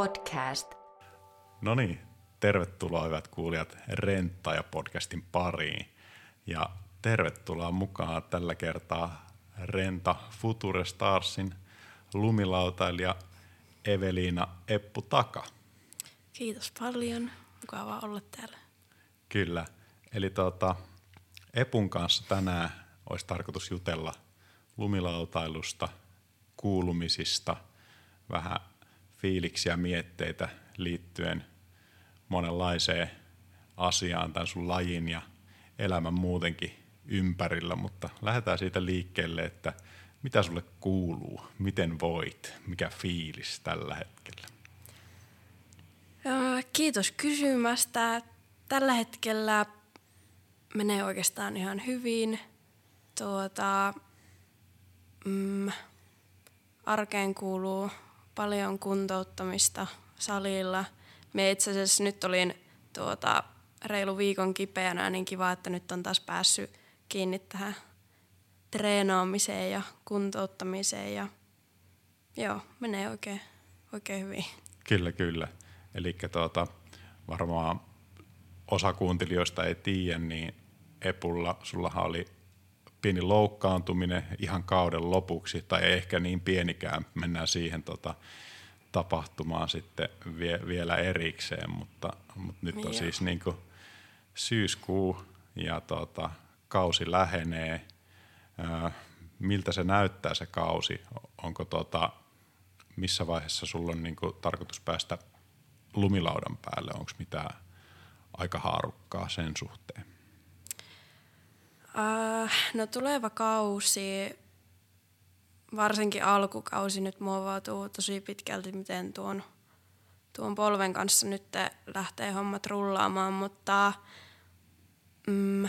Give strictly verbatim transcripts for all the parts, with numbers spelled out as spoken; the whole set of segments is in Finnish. Podcast. No niin, tervetuloa hyvät kuulijat Renta ja podcastin pariin. Ja tervetuloa mukaan tällä kertaa Renta Future Starsin lumilautailija Eveliina Eppu-Taka. Kiitos paljon, mukavaa olla täällä. Kyllä, eli tuota, Epun kanssa tänään olisi tarkoitus jutella lumilautailusta, kuulumisista, vähän fiiliksiä, mietteitä liittyen monenlaiseen asiaan tämän sun lajin ja elämän muutenkin ympärillä, mutta lähdetään siitä liikkeelle, että mitä sulle kuuluu, miten voit, mikä fiilis tällä hetkellä? Kiitos kysymästä. Tällä hetkellä menee oikeastaan ihan hyvin. Tuota, mm, arkeen kuuluu paljon kuntouttamista salilla. Mie itse asiassa nyt olin tuota, reilu viikon kipeänä, niin kiva, että nyt on taas päässyt kiinni tähän treenaamiseen ja kuntouttamiseen. Ja, joo, menee oikein, oikein hyvin. Kyllä, kyllä. Eli tuota, varmaan osa kuuntelijoista ei tiedä, niin Epulla sullahan oli pieni loukkaantuminen ihan kauden lopuksi, tai ei ehkä niin pienikään, mennään siihen tota, tapahtumaan sitten vie, vielä erikseen, mutta, mutta nyt on joo. Siis niin kuin syyskuu ja tota, kausi lähenee. Öö, miltä se näyttää se kausi? Onko tota, missä vaiheessa sulla on niin kuin tarkoitus päästä lumilaudan päälle? Onko mitään aikahaarukkaa sen suhteen? Uh, no tuleva kausi, varsinkin alkukausi nyt muovautuu tosi pitkälti, miten tuon, tuon polven kanssa nyt lähtee hommat rullaamaan, mutta mm,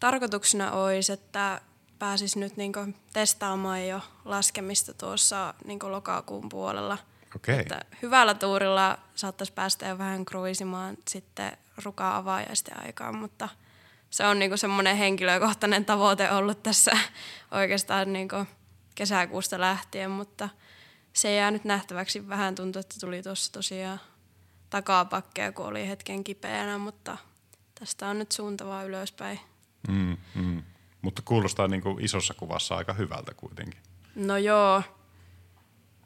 tarkoituksena olisi, että pääsis nyt niinku testaamaan jo laskemista tuossa niinku lokakuun puolella. Okay. Että hyvällä tuurilla saattaisi päästä jo vähän kruisimaan sitten rukaan avaajaisten aikaan, mutta se on niinku semmoinen henkilökohtainen tavoite ollut tässä oikeastaan niinku kesäkuusta lähtien, mutta se jää nyt nähtäväksi. Vähän tuntuu, että tuli tuossa tosiaan takapakkeja, kun oli hetken kipeänä, mutta tästä on nyt suuntavaa ylöspäin. Mm, mm. Mutta kuulostaa niinku isossa kuvassa aika hyvältä kuitenkin. No joo.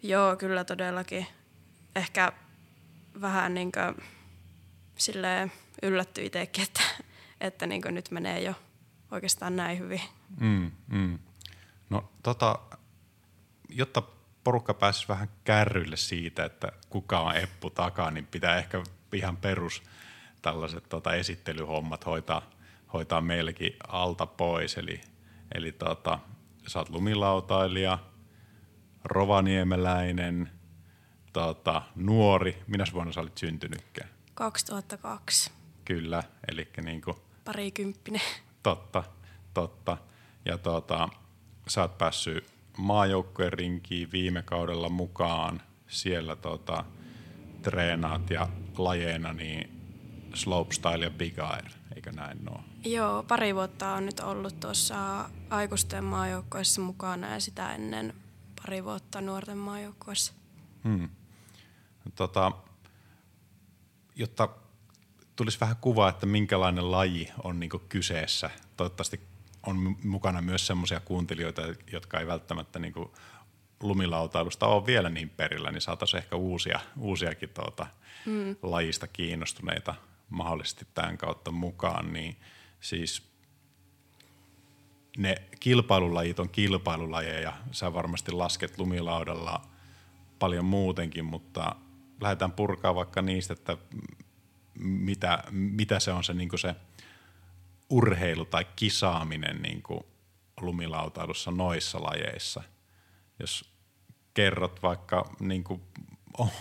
Joo, kyllä todellakin. Ehkä vähän niin kuin silleen yllättyi itsekin, että, että niin kuin nyt menee jo oikeastaan näin hyvin. Mm, mm. No tota, jotta porukka pääsisi vähän kärryille siitä, että kuka on Eppu-Taka, niin pitää ehkä ihan perus tällaiset tota, esittelyhommat hoitaa, hoitaa meillekin alta pois. Eli, eli tota, sä oot lumilautailija, rovaniemeläinen, tota, nuori. Minä vuonna sä olit syntynytkään? kaksituhattakaksi. Kyllä, eli niinku parikymppinen. Totta, totta. Ja tota, sä oot päässyt maajoukkueen rinkiin viime kaudella mukaan. Siellä tota, treenaat ja lajeena niin slopestyle ja big air, eikö näin oo? Joo, pari vuotta on nyt ollut tuossa aikuisten maajoukkueessa mukana ja sitä ennen pari vuotta nuorten maajoukkueessa. Hmm. Tota, jotta tulisi vähän kuvaa, että minkälainen laji on niinku kyseessä. Toivottavasti on mukana myös semmoisia kuuntelijoita, jotka ei välttämättä niinku lumilautailusta ole vielä niin perillä, niin saataisiin ehkä uusia, uusiakin tuota hmm. lajista kiinnostuneita mahdollisesti tämän kautta mukaan. Niin siis ne kilpailulajit on kilpailulajeja, sä varmasti lasket lumilaudalla paljon muutenkin, mutta lähdetään purkaa vaikka niistä, että mitä, mitä se on se, niin kuin se urheilu tai kisaaminen niin kuin lumilautailussa noissa lajeissa. Jos kerrot vaikka niin kuin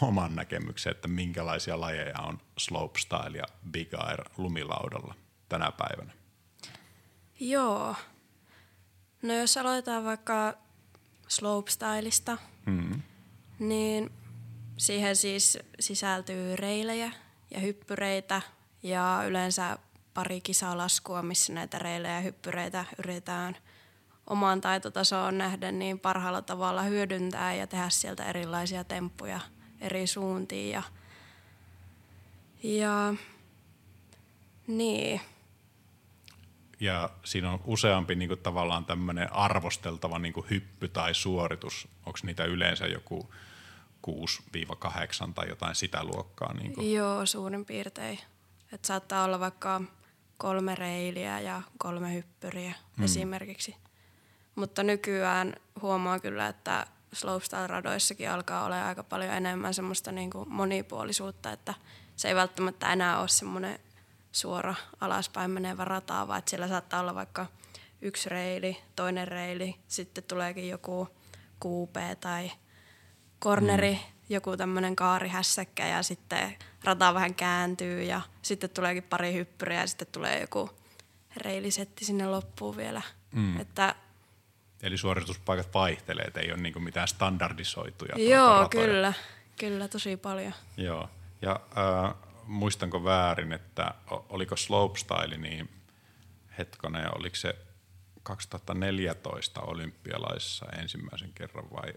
oman näkemyksen, että minkälaisia lajeja on slopestyle ja big air lumilaudalla tänä päivänä. Joo. No jos aloitetaan vaikka slopestylista, mm. niin siihen siis sisältyy reilejä ja hyppyreitä ja yleensä pari kisalaskua, missä näitä reilejä ja hyppyreitä yritetään omaan taitotasoon nähden niin parhaalla tavalla hyödyntää ja tehdä sieltä erilaisia temppuja eri suuntiin ja, ja niin. Ja siinä on useampi niin kuin tavallaan tämmöinen arvosteltava niin kuin hyppy tai suoritus. Onko niitä yleensä joku kuusi kahdeksan tai jotain sitä luokkaa? Niin kuin? Joo, suurin piirtein. Et saattaa olla vaikka kolme reiliä ja kolme hyppyriä mm. esimerkiksi. Mutta nykyään huomaa kyllä, että slopestyle-radoissakin alkaa olla aika paljon enemmän semmoista niin kuin monipuolisuutta, että se ei välttämättä enää ole semmoinen suora alaspäin menevä rataa, vaan siellä saattaa olla vaikka yksi reili, toinen reili, sitten tuleekin joku kuupee tai corneri, mm. joku tämmöinen kaarihässäkkä ja sitten rata vähän kääntyy ja sitten tuleekin pari hyppyriä ja sitten tulee joku reilisetti sinne loppuun vielä. Mm. Että eli suorituspaikat vaihtelee, et ei ole niinku mitään standardisoituja. Joo, kyllä. Kyllä, tosi paljon. Joo. Ja äh, muistanko väärin, että oliko slopestyle, niin hetkonen, oliko se kaksituhattaneljätoista olympialaisissa ensimmäisen kerran vai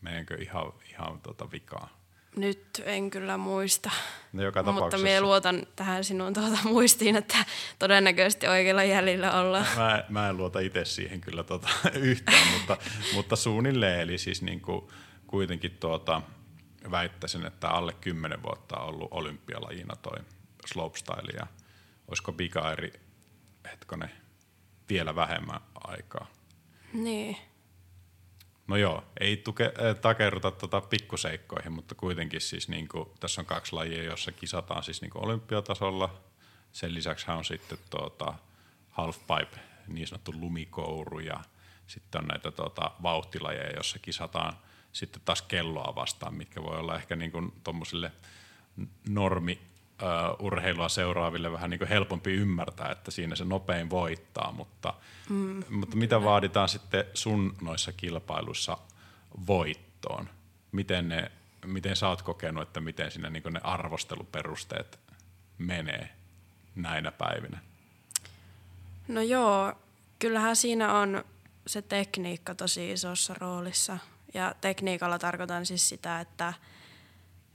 meenkö ihan, ihan tuota vikaa? Nyt en kyllä muista, no, joka tapauksessa. Mutta minä luotan tähän sinun tuota muistiin, että todennäköisesti oikealla jäljellä ollaan. Mä, mä en luota itse siihen kyllä tuota yhtään, mutta, mutta suunnilleen, eli siis niin kuin kuitenkin tuota, väittäisin, että alle kymmenen vuotta on ollut olympialajina toi slopestyle ja olisiko big airi, hetkone, vielä vähemmän aikaa. Niin. No joo, ei tuke, äh, takerruta tota pikkuseikkoihin, mutta kuitenkin siis niinku, tässä on kaksi lajia, jossa kisataan siis niinku olympiatasolla. Sen lisäksi on sitten tuota halfpipe, niin sanottu lumikouru ja sitten on näitä tuota vauhtilajeja, jossa kisataan sitten taas kelloa vastaan, mitkä voi olla ehkä niinku tommosille normi Uh, urheilua seuraaville vähän niin kuin helpompi ymmärtää, että siinä se nopein voittaa, mutta, mm, mutta mitä vaaditaan sitten sun noissa kilpailuissa voittoon? Miten, ne, miten sä oot kokenut, että miten siinä niin kuin ne arvosteluperusteet menee näinä päivinä? No joo, kyllähän siinä on se tekniikka tosi isossa roolissa ja tekniikalla tarkoitan siis sitä, että,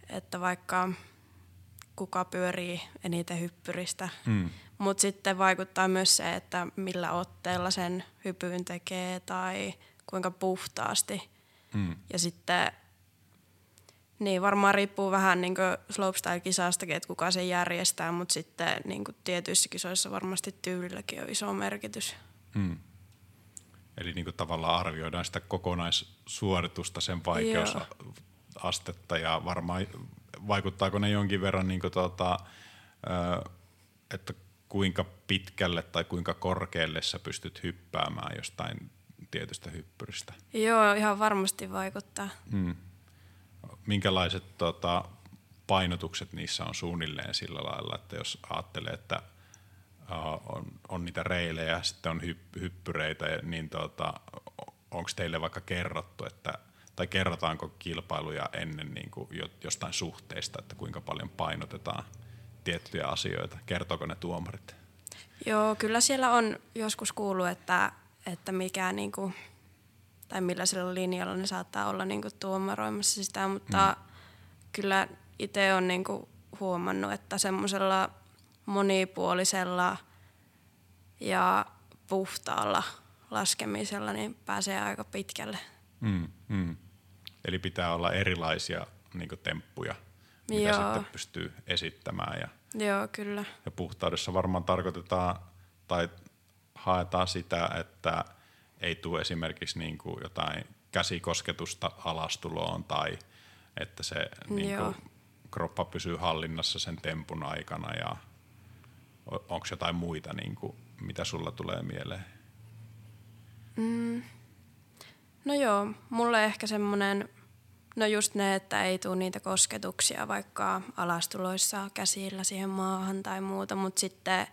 että vaikka kuka pyörii eniten hyppyristä, mm. mutta sitten vaikuttaa myös se, että millä otteella sen hypyn tekee tai kuinka puhtaasti. Mm. Ja sitten niin varmaan riippuu vähän niin kuin slopestyle-kisastakin, että kuka sen järjestää, mutta sitten niin kuin tietyissä kisoissa varmasti tyylilläkin on iso merkitys. Mm. Eli niin kuin tavallaan arvioidaan sitä kokonaissuoritusta, sen vaikeusastetta ja varmaan vaikuttaako ne jonkin verran, niin kuin tuota, että kuinka pitkälle tai kuinka korkealle sä pystyt hyppäämään jostain tietystä hyppyristä? Joo, ihan varmasti vaikuttaa. Hmm. Minkälaiset tuota, painotukset niissä on suunnilleen sillä lailla, että jos ajattelee, että on, on niitä reilejä, sitten on hypp- hyppyreitä, niin tuota, onko teille vaikka kerrottu, että tai kerrotaanko kilpailuja ennen niin kuin jostain suhteista, että kuinka paljon painotetaan tiettyjä asioita? Kertooko ne tuomarit? Joo, kyllä siellä on joskus kuullut, että, että mikä niin kuin, tai millaisella linjalla ne saattaa olla niin kuin tuomaroimassa sitä, mutta mm. kyllä itse olen niin kuin huomannut, että semmoisella monipuolisella ja puhtaalla laskemisella niin pääsee aika pitkälle. Mm, mm. Eli pitää olla erilaisia niin kuin temppuja, mitä Joo. sitten pystyy esittämään. Ja, Joo, kyllä. Ja puhtaudessa varmaan tarkoitetaan tai haetaan sitä, että ei tule esimerkiksi niin kuin jotain käsikosketusta alastuloon tai että se niin kuin, kroppa pysyy hallinnassa sen tempun aikana. Ja onko jotain muita, niin kuin, mitä sulla tulee mieleen? Mm. No joo, mulle ehkä semmoinen, no just ne, että ei tule niitä kosketuksia vaikka alastuloissa käsillä siihen maahan tai muuta, mutta sitten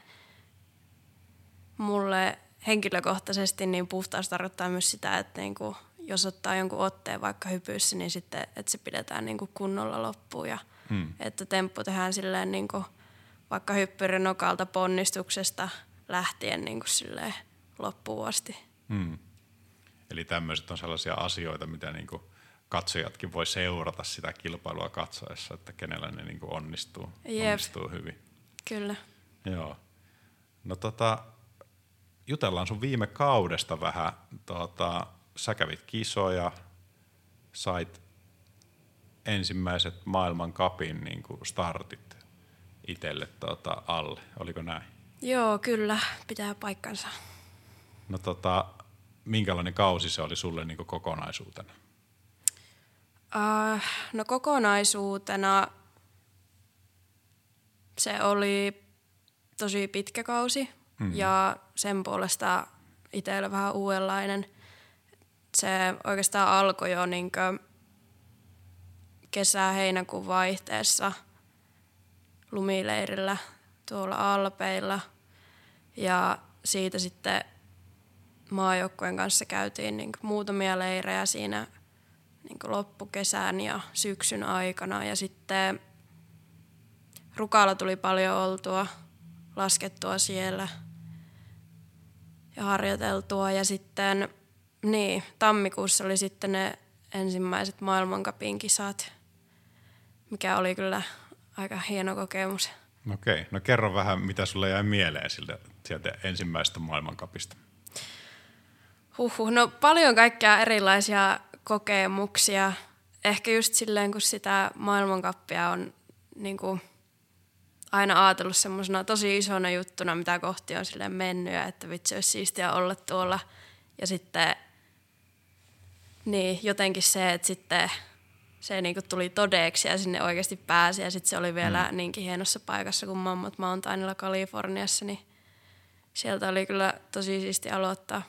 mulle henkilökohtaisesti niin puhtaus tarkoittaa myös sitä, että niinku, jos ottaa jonkun otteen vaikka hypyssä, niin sitten, että se pidetään niinku kunnolla loppuun ja hmm. että temppu tehdään silleen niinku, vaikka hyppyrin nokalta ponnistuksesta lähtien niinku silleen loppuun asti. Hmm. Eli tämmöiset on sellaisia asioita, mitä niinku katsojatkin voi seurata sitä kilpailua katsoessa, että kenellä ne niin kuin onnistuu, onnistuu hyvin. Kyllä. Joo. No tota, jutellaan sun viime kaudesta vähän. Tota, sä kävit kisoja, sait ensimmäiset maailmancupin niin kuin startit itselle tota, alle. Oliko näin? Joo, kyllä. Pitää paikkansa. No tota, minkälainen kausi se oli sulle niin kuin kokonaisuutena? Uh, no kokonaisuutena se oli tosi pitkä kausi mm-hmm. ja sen puolesta itsellä vähän uudenlainen. Se oikeastaan alkoi jo niin kuin kesä-heinäkuun vaihteessa lumileirillä tuolla Alpeilla ja siitä sitten maajoukkueen kanssa käytiin niin kuin muutamia leirejä siinä niin kuin loppukesän ja syksyn aikana ja sitten Rukalla tuli paljon oltua, laskettua siellä ja harjoiteltua ja sitten niin, tammikuussa oli sitten ne ensimmäiset maailmancupin kisat, mikä oli kyllä aika hieno kokemus. Okei, no kerro vähän mitä sulle jäi mieleen siltä, sieltä ensimmäisestä maailmancupista. Huhhuh, no paljon kaikkea erilaisia kokemuksia. Ehkä just silleen, kun sitä maailmankappia on niin kuin aina ajatellut semmoisena tosi isona juttuna, mitä kohti on silleen mennyt ja että vitsi, olisi siistiä olla tuolla. Ja sitten niin, jotenkin se, että sitten se niin kuin tuli todeksi ja sinne oikeasti pääsi. Ja sitten se oli vielä mm. niinkin hienossa paikassa kuin Mammoth Mountainilla Kaliforniassa, niin sieltä oli kyllä tosi siistiä aloittaa.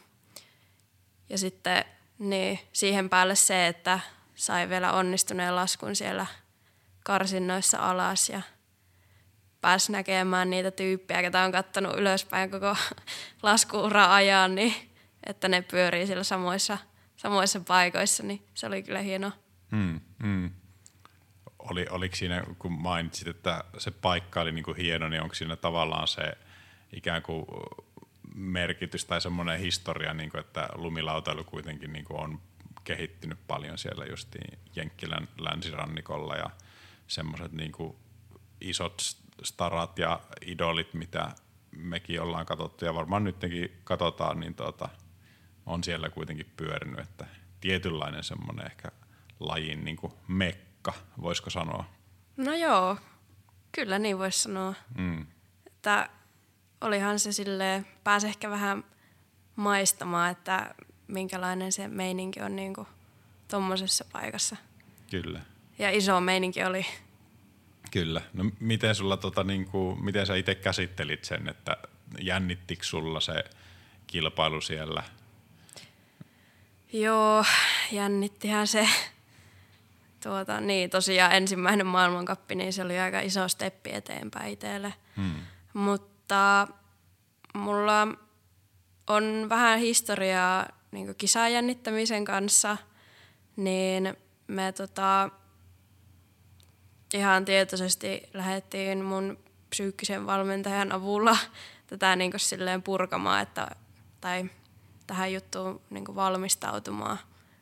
Ja sitten niin, siihen päälle se, että sai vielä onnistuneen laskun siellä karsinnoissa alas ja pääsi näkemään niitä tyyppejä, ketä on kattonut ylöspäin koko laskuuran ajan, niin että ne pyörii siellä samoissa, samoissa paikoissa, niin se oli kyllä hienoa. Mm, mm. Oli, oliko siinä, kun mainitsit, että se paikka oli niin kuin hieno, niin onko siinä tavallaan se ikään kuin merkitys tai semmoinen historia, niin kuin, että lumilautailu kuitenkin niin kuin on kehittynyt paljon siellä justiin Jenkkilän länsirannikolla ja semmoiset niin kuin isot starat ja idolit, mitä mekin ollaan katsottu ja varmaan nytkin katsotaan, niin tuota, on siellä kuitenkin pyörinyt, että tietynlainen semmoinen ehkä lajin niin kuin mekka, voisiko sanoa? No joo, kyllä niin voisi sanoa, mm. että olihan se silleen, pääsi ehkä vähän maistamaan, että minkälainen se meininki on niinku tommosessa paikassa. Kyllä. Ja iso meininki oli. Kyllä. No miten sulla tota niinku, miten sä itse käsittelit sen, että jännittikö sulla se kilpailu siellä? Joo, jännittihän se. Tuota, niin tosiaan ensimmäinen maailmancuppi, niin se oli aika iso steppi eteenpäin itselle. Hmm. Mut Mutta mulla on vähän historiaa niin kisajännittämisen kanssa, niin me tota, ihan tietoisesti lähdettiin mun psyykkisen valmentajan avulla tätä niin silleen purkamaan että, tai tähän juttuun niin valmistautumaan.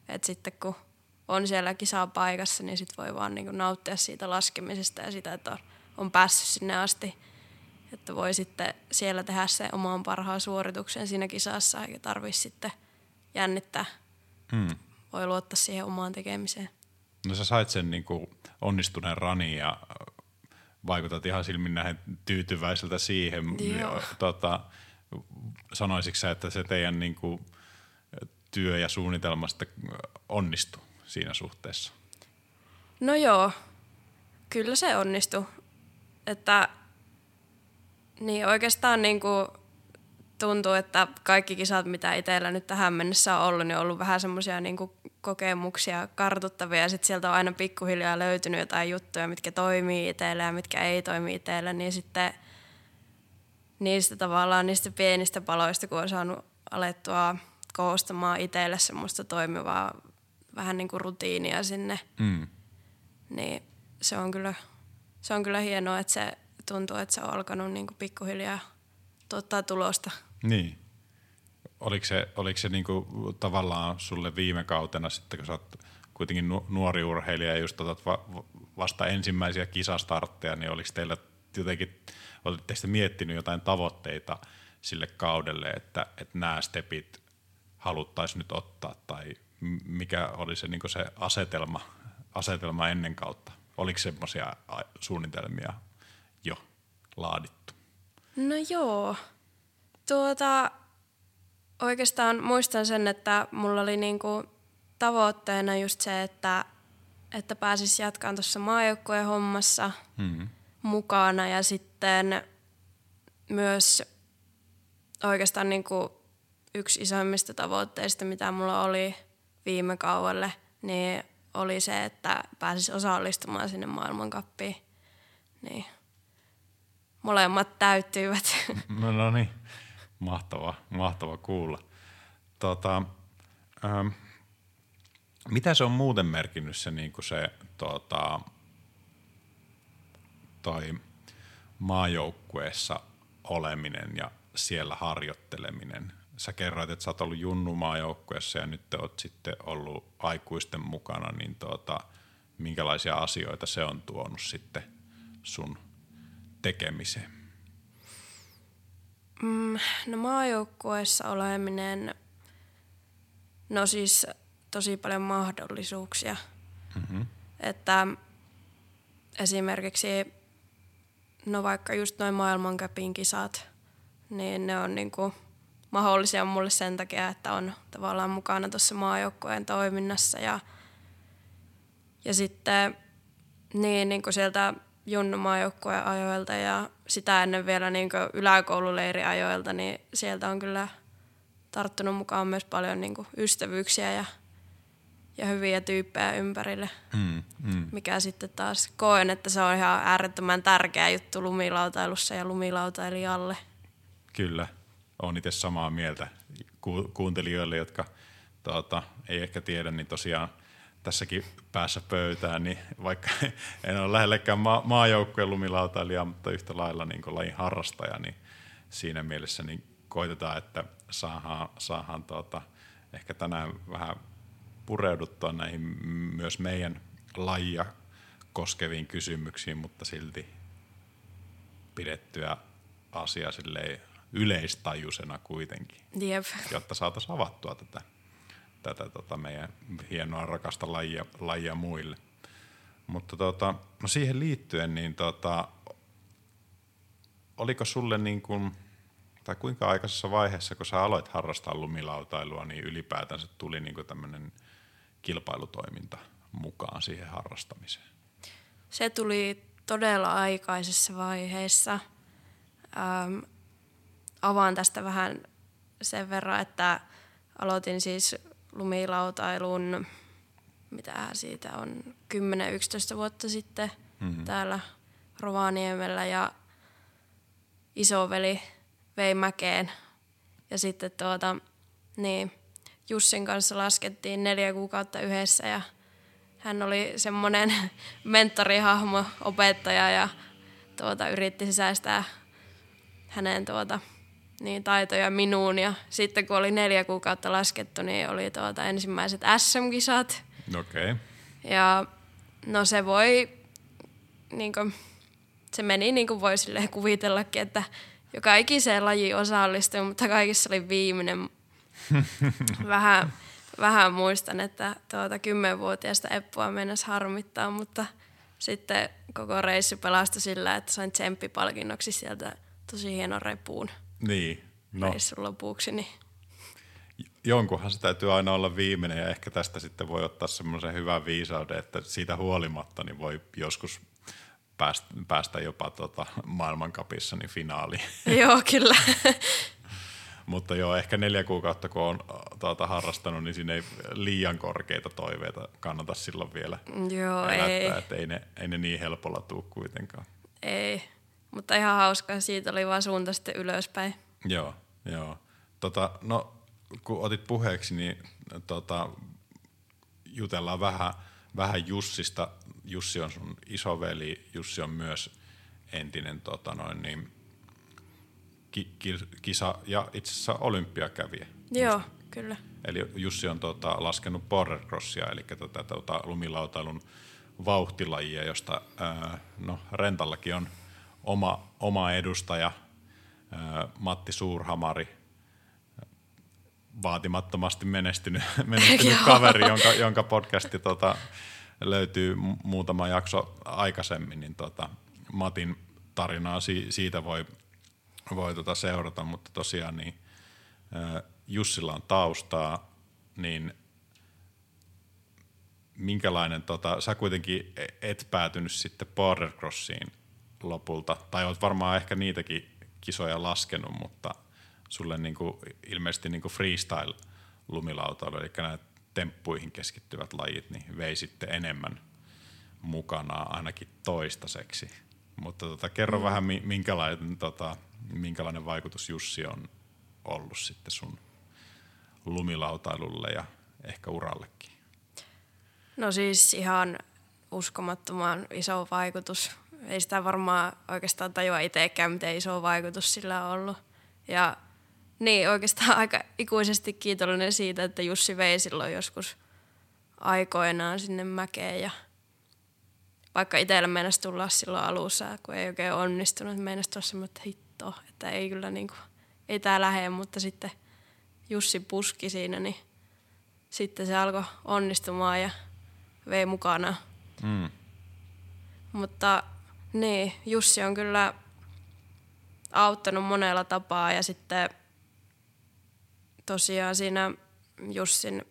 Et sitten kun on siellä kisapaikassa, niin sit voi vaan niin nauttia siitä laskemisesta ja sitä, että on päässyt sinne asti. Että voi sitten siellä tehdä sen oman parhaan suorituksen siinä kisassa, eikä tarvitse sitten jännittää. Hmm. Voi luottaa siihen omaan tekemiseen. No sä sait sen niin kuin onnistuneen rani ja vaikutat ihan silmin nähden tyytyväiseltä siihen. Tota, sanoisitko sä, että se teidän niin kuin työ ja suunnitelma sitten onnistui siinä suhteessa? No joo, kyllä se onnistui. Että niin oikeastaan niin kuin tuntuu, että kaikki kisat, mitä itsellä nyt tähän mennessä on ollut, niin on ollut vähän semmoisia niin kuin kokemuksia kartuttavia. Ja sitten sieltä on aina pikkuhiljaa löytynyt jotain juttuja, mitkä toimii itsellä ja mitkä ei toimi itsellä. Niin sitten niistä tavallaan niistä pienistä paloista, kun on saanut alettua koostamaan itselle semmoista toimivaa vähän niin kuin rutiinia sinne, mm. niin se on kyllä, se on kyllä hienoa, että se tuntuu, että se on alkanut niinku pikkuhiljaa tuottaa tulosta. Niin. Oliko se, oliko se niinku tavallaan sulle viime kautena, sitten kun sä oot kuitenkin nuori urheilija ja just otat vasta ensimmäisiä kisastartteja, niin oliko teillä jotenkin, olette sitten miettinyt jotain tavoitteita sille kaudelle, että, että nämä stepit haluttaisiin nyt ottaa, tai mikä oli se, niin kuin se asetelma, asetelma ennen kautta? Oliko semmoisia suunnitelmia jo laadittu? No joo, tuota, oikeastaan muistan sen, että mulla oli niinku tavoitteena just se, että, että pääsis jatkaan tuossa maajoukkueen hommassa mm-hmm. mukana ja sitten myös oikeastaan niinku yksi isoimmista tavoitteista, mitä mulla oli viime kaudelle, niin oli se, että pääsis osallistumaan sinne maailmancuppiin. Niin. Molemmat täyttyivät. No, no niin, mahtavaa, mahtavaa kuulla. Tota, ähm, mitä se on muuten merkinnyt se, niin kuin se tota, toi maajoukkueessa oleminen ja siellä harjoitteleminen? Sä kerroit, että sä oot ollut junnumaajoukkueessa ja nyt te oot sitten ollut aikuisten mukana, niin tota, minkälaisia asioita se on tuonut sitten sun tekemiseen? Mm, no maajoukkueessa oleminen, no siis tosi paljon mahdollisuuksia, mm-hmm. että esimerkiksi no vaikka just noin maailmancupin kisat, niin ne on niinku mahdollisia mulle sen takia, että on tavallaan mukana tuossa maajoukkueen toiminnassa ja, ja sitten niin, niin kuin sieltä junnumaajoukkueen ajoilta ja sitä ennen vielä niin kuin yläkoululeiriajoilta, niin sieltä on kyllä tarttunut mukaan myös paljon niin kuin ystävyyksiä ja, ja hyviä tyyppejä ympärille, mm, mm. mikä sitten taas koen, että se on ihan äärettömän tärkeä juttu lumilautailussa ja lumilautailijalle. Kyllä. Olen itse samaa mieltä Ku- kuuntelijoille, jotka tuota, ei ehkä tiedä, niin tosiaan tässäkin päässä pöytään, niin vaikka en ole lähellekään ma- maajoukkueen lumilautailijaa, mutta yhtä lailla niin kuin lajin harrastaja, niin siinä mielessä niin koitetaan, että saadaan, saadaan tuota, ehkä tänään vähän pureuduttua näihin myös meidän lajia koskeviin kysymyksiin, mutta silti pidettyä asiaa silleen yleistajuisena kuitenkin, yep. jotta saataisiin avattua tätä, tätä tota meidän hienoa rakasta lajia, lajia muille. Mutta tota, no siihen liittyen, niin tota, oliko sulle niin kuin, tai kuinka aikaisessa vaiheessa, kun sä aloit harrastaa lumilautailua, niin ylipäätänsä tuli niin kuin tämmöinen kilpailutoiminta mukaan siihen harrastamiseen? Se tuli todella aikaisessa vaiheessa. Ähm. Avaan tästä vähän sen verran, että aloitin siis lumilautailun, mitähän siitä on, kymmenen yksitoista vuotta sitten mm-hmm. täällä Rovaniemellä ja isoveli vei mäkeen. Ja sitten tuota, niin, Jussin kanssa laskettiin neljä kuukautta yhdessä ja hän oli semmoinen mentorihahmo, opettaja ja tuota, yritti sisäistää hänen tuota... Niin, taitoja minuun ja sitten kun oli neljä kuukautta laskettu, niin oli tuota ensimmäiset S M-kisat. Okei. Okay. Ja no se voi, niin kuin, se meni niin kuin voi silleen kuvitellakin, että joka ikiseen lajiin osallistui, mutta kaikissa oli viimeinen. vähän, vähän muistan, että tuota kymmenvuotiaista Eppua mennäisi harmittaa, mutta sitten koko reissi pelastui sillä, että sain tsemppipalkinnoksi sieltä tosi hienon repuun. Niin, no. Reissun lopuksi, niin. Jonkunhan se täytyy aina olla viimeinen ja ehkä tästä sitten voi ottaa semmoisen hyvän viisauden, että siitä huolimatta niin voi joskus päästä, päästä jopa tota maailmancupissa niin finaaliin. Joo, kyllä. Mutta joo, ehkä neljä kuukautta kun on tuota, harrastanut, niin siinä ei liian korkeita toiveita kannata silloin vielä joo, elättää, ei. Että ei ne, ei ne niin helpolla tule kuitenkaan. Ei. Mutta ihan hauskaa, siitä oli vaan suunta sitten ylöspäin. Joo, joo. Tota, no, kun otit puheeksi, niin tota, jutellaan vähän, vähän Jussista. Jussi on sun isoveli, Jussi on myös entinen tota, noin, niin, ki, ki, kisa- ja itse asiassa olympiakävijä. Joo, musta. kyllä. Eli Jussi on tuota, laskenut bordercrossia, eli tuota, tuota, lumilautailun vauhtilajia, josta ää, no, Rentallakin on oma, oma edustaja ää, Matti Suurhamari, vaatimattomasti menestynyt, menestynyt kaveri, jonka, jonka podcasti tuota, löytyy muutama jakso aikaisemmin, niin tuota, Matin tarinaa si- siitä voi, voi tuota seurata, mutta tosiaan niin, ää, Jussilla on taustaa, niin minkälainen, tota, sä kuitenkin et päätynyt sitten bordercrossiin lopulta, tai oot varmaan ehkä niitäkin kisoja laskenut, mutta sulle niinku, ilmeisesti niinku freestyle-lumilautailu, eli nämä temppuihin keskittyvät lajit, niin vei sitten enemmän mukanaan ainakin toistaiseksi. Mutta tota, kerro mm. vähän, minkälainen, tota, minkälainen vaikutus Jussi on ollut sitten sun lumilautailulle ja ehkä urallekin? No siis ihan uskomattoman iso vaikutus. Ei sitä varmaan oikeastaan tajua itsekään, miten iso vaikutus sillä on ollut. Ja niin oikeastaan aika ikuisesti kiitollinen siitä, että Jussi vei silloin joskus aikoinaan sinne mäkeen. Ja vaikka itsellä meinasi tulla silloin alussa, kun ei oikein onnistunut, meinasi tulla semmoinen, että hitto, että ei kyllä niinku, ei tää lähde, mutta sitten Jussi puski siinä, niin sitten se alkoi onnistumaan ja vei mukana. Mm. Mutta niin, Jussi on kyllä auttanut monella tapaa ja sitten tosiaan siinä Jussin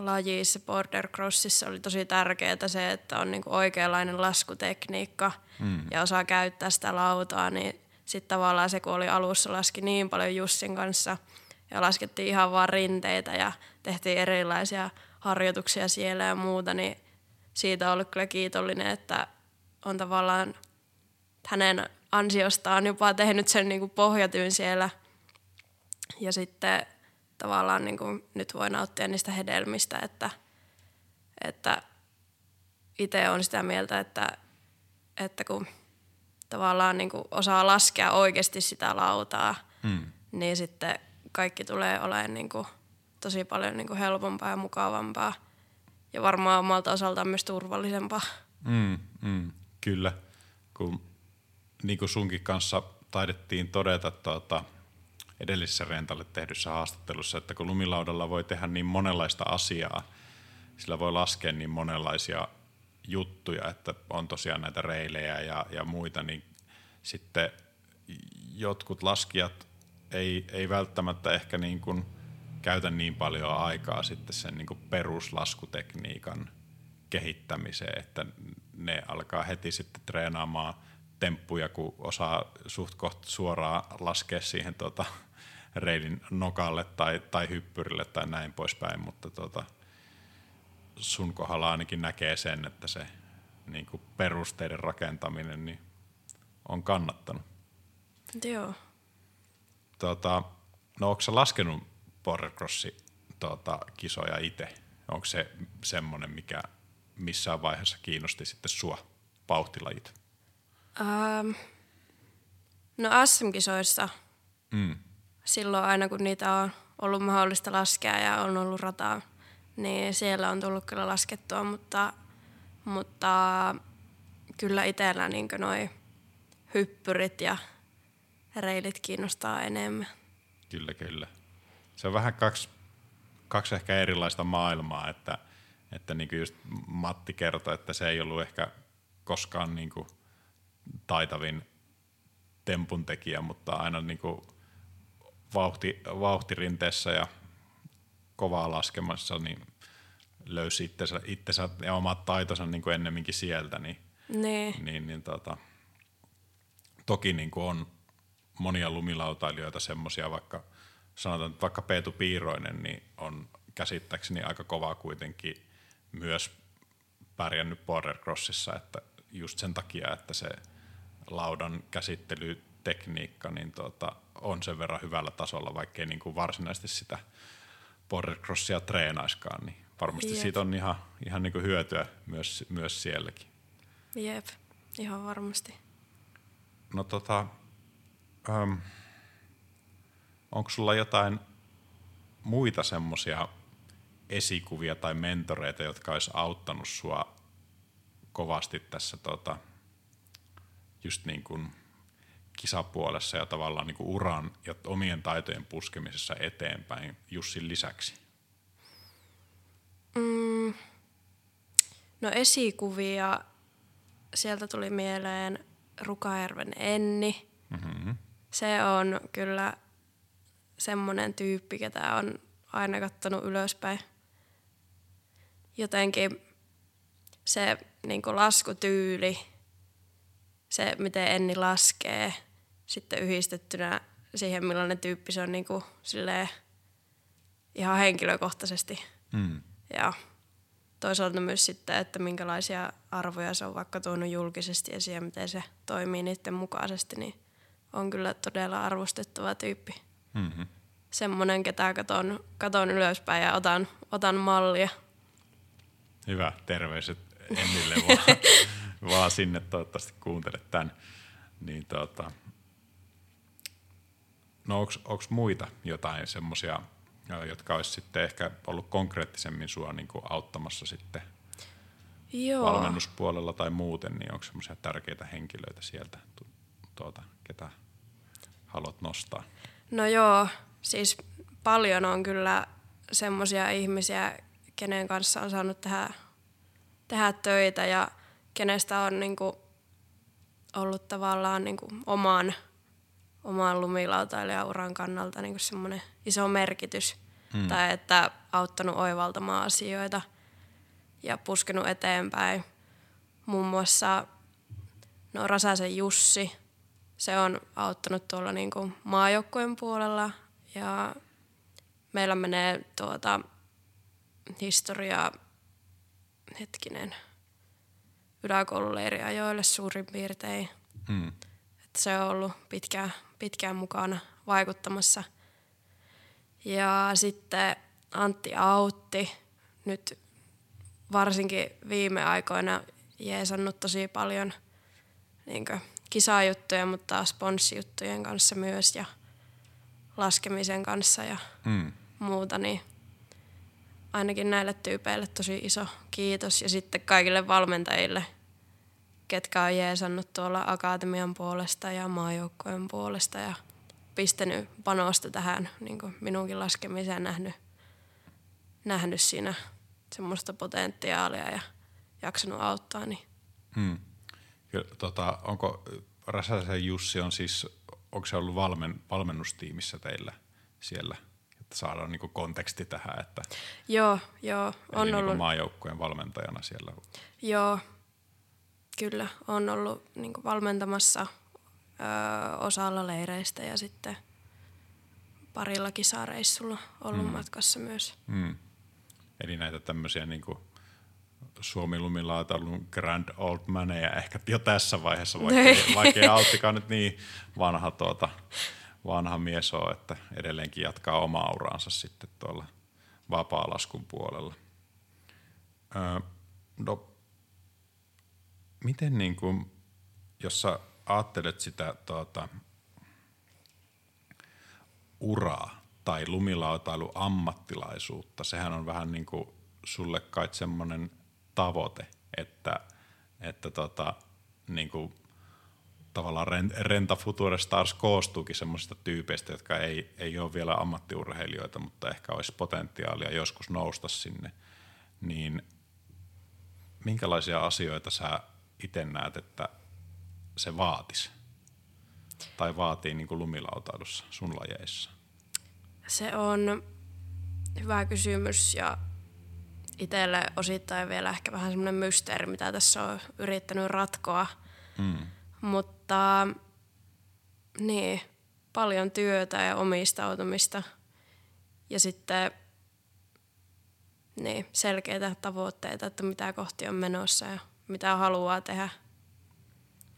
lajissa bordercrossissa oli tosi tärkeää se, että on niinku oikeanlainen laskutekniikka mm. ja osaa käyttää sitä lautaa, niin sitten tavallaan se, kun oli alussa, laski niin paljon Jussin kanssa ja laskettiin ihan vaan rinteitä ja tehtiin erilaisia harjoituksia siellä ja muuta, niin siitä on ollut kyllä kiitollinen, että on tavallaan hänen ansiostaan jopa tehnyt sen niin kuin pohjatyyn siellä. Ja sitten tavallaan niin kuin nyt voi nauttia niistä hedelmistä, että, että itse on sitä mieltä, että, että kun tavallaan niin kuin osaa laskea oikeasti sitä lautaa, mm. niin sitten kaikki tulee olemaan niin kuin tosi paljon niin kuin helpompaa ja mukavampaa. Ja varmaan omalta osaltaan myös turvallisempaa. Mm, mm, kyllä, kun niin kuin sunkin kanssa taidettiin todeta tuota, edellisessä Rentalle tehdyssä haastattelussa, että kun lumilaudalla voi tehdä niin monenlaista asiaa, sillä voi laskea niin monenlaisia juttuja, että on tosiaan näitä reilejä ja, ja muita, niin sitten jotkut laskijat ei, ei välttämättä ehkä niin kuin käytä niin paljon aikaa sitten sen niin kuin peruslaskutekniikan kehittämiseen, että ne alkaa heti sitten treenaamaan temppuja, kun osaa suht koht suoraan laskea siihen tuota, reilin nokalle tai, tai hyppyrille tai näin poispäin, mutta tuota, sun kohdalla ainakin näkee sen, että se niin kuin perusteiden rakentaminen niin on kannattanut. Joo. Tuota, no ootko sä laskenut bordercrossi tuota, kisoja itse? Onko se semmoinen, mikä missään vaiheessa kiinnosti sitten sua vauhtilajit? Um, no S M-kisoissa mm. silloin aina kun niitä on ollut mahdollista laskea ja on ollut rataa, niin siellä on tullut kyllä laskettua, mutta, mutta kyllä itsellä niin noi hyppyrit ja reilit kiinnostaa enemmän. Kyllä, kyllä. Se on vähän kaksi, kaksi ehkä erilaista maailmaa, että, että niin kuin just Matti kertoi, että se ei ollut ehkä koskaan niin kuin taitavin tempuntekijä, mutta aina niin kuin vauhti, vauhtirinteessä ja kovaa laskemassa niin löysi itsensä, itsensä ja omat taitonsa niin kuin ennemminkin sieltä. Niin, nee. niin, niin tota, toki niin kuin on monia lumilautailijoita semmoisia, vaikka sanotaan, että vaikka Peetu Piiroinen niin on käsittääkseni aika kovaa kuitenkin myös pärjännyt bordercrossissa, että just sen takia, että se laudan käsittelytekniikka niin tuota, on sen verran hyvällä tasolla, vaikkei niin kuin varsinaisesti sitä bordercrossia treenaiskaan, niin varmasti Jep. siitä on ihan, ihan niin kuin hyötyä myös, myös sielläkin. Jep, ihan varmasti. No tota, ähm, onko sulla jotain muita semmoisia esikuvia tai mentoreita, jotka olisi auttanut sua kovasti tässä tota, just niin kuin kisapuolessa ja tavallaan niin kuin uran ja omien taitojen puskemisessa eteenpäin Jussin lisäksi? Mm. No esikuvia, sieltä tuli mieleen Rukajärven Enni. Mm-hmm. Se on kyllä semmoinen tyyppi, ketä on aina katsonut ylöspäin. Jotenkin se niin kuin laskutyyli, se miten Enni laskee, sitten yhdistettynä siihen millainen tyyppi se on niin kuin silleen ihan henkilökohtaisesti. Mm. Ja toisaalta myös sitten, että minkälaisia arvoja se on vaikka tuonut julkisesti esiin ja miten se toimii niiden mukaisesti, niin on kyllä todella arvostettava tyyppi. Mm-hmm. Semmoinen, ketä katon, katon ylöspäin ja otan, otan mallia. Hyvä, terveiset Ennille vaan, vaan sinne, toivottavasti kuuntelet tämän. Niin, tuota, no onko muita jotain semmoisia, jotka olisi sitten ehkä ollut konkreettisemmin sua niin kuin auttamassa sitten Joo. valmennuspuolella tai muuten, niin onko semmoisia tärkeitä henkilöitä sieltä, tuota, ketä haluat nostaa? No joo, siis paljon on kyllä semmoisia ihmisiä, kenen kanssa on saanut tehdä, tehdä töitä ja kenestä on niinku ollut tavallaan niinku oman, oman lumilautailijauran kannalta niinku semmoinen iso merkitys. Hmm. Tai että auttanut oivaltamaan asioita ja puskenut eteenpäin. Muun muassa no, Räsäsen Jussi. Se on auttanut tuolla niinku maajoukkojen puolella ja meillä menee tuota historiaa, hetkinen, yläkoululeiriajoille suurin piirtein. Mm. Et se on ollut pitkään, pitkään mukana vaikuttamassa. Ja sitten Antti Autti, nyt varsinkin viime aikoina jeesannut tosi paljon niinkö kisajuttuja, mutta sponssijuttujen kanssa myös ja laskemisen kanssa ja mm. muuta, niin ainakin näille tyypeille tosi iso kiitos. Ja sitten kaikille valmentajille, ketkä on jeesannut tuolla akatemian puolesta ja maajoukkojen puolesta ja pistänyt panosta tähän, niin kuin minunkin laskemiseen, nähnyt, nähnyt siinä semmoista potentiaalia ja jaksanut auttaa. Niin. Mm. Tota, onko Räsäsen Jussi on siis, onko se ollut valmen, valmennustiimissä teillä siellä, että saadaan niinku konteksti tähän, että joo, joo, on eli ollut niinku maajoukkueen valmentajana siellä. Joo, kyllä, on ollut niinku valmentamassa ö, osalla leireistä ja sitten parilla kisareissulla ollut mm. matkassa myös. Mm. Eli näitä tämmöisiä niinku Suomi-lumilautailun grand old maneja ehkä jo tässä vaiheessa, vaikka, vaikka ei Auttikaan nyt niin vanha, tuota, vanha mies on, että edelleenkin jatkaa omaa uraansa sitten tuolla vapaa-laskun puolella. Öö, no, miten niin kuin, jos sä ajattelet sitä tuota, uraa tai lumilautailu ammattilaisuutta, sehän on vähän niin kuin sulle kai semmoinen tavoite, että, että tota, niin kuin, tavallaan Renta Future Stars koostuukin semmoisista tyypeistä, jotka ei, ei ole vielä ammattiurheilijoita, mutta ehkä olisi potentiaalia joskus nousta sinne. Niin minkälaisia asioita sä itse näet, että se vaatisi tai vaatii niin kuin lumilautailussa sun lajeissa? Se on hyvä kysymys ja itselle osittain vielä ehkä vähän semmoinen mysteeri, mitä tässä on yrittänyt ratkoa, mm. mutta niin, paljon työtä ja omistautumista ja sitten niin, selkeitä tavoitteita, että mitä kohti on menossa ja mitä haluaa tehdä.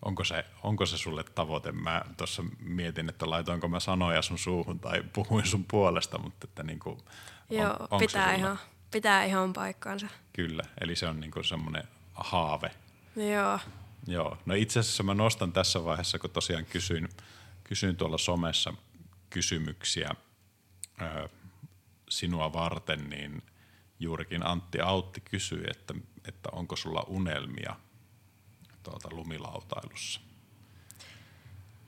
Onko se, onko se sulle tavoite? Mä tuossa mietin, että laitoinko mä sanoja sun suuhun tai puhuin sun puolesta, mutta että niin kuin, on, joo, onko pitää se ihan... Pitää ihan paikkaansa. Kyllä, eli se on niinku semmoinen haave. Joo. Joo. No itse asiassa mä nostan tässä vaiheessa, kun tosiaan kysyin, kysyin tuolla somessa kysymyksiä ö, sinua varten, niin juurikin Antti Autti kysyi, että, että onko sulla unelmia tuota lumilautailussa?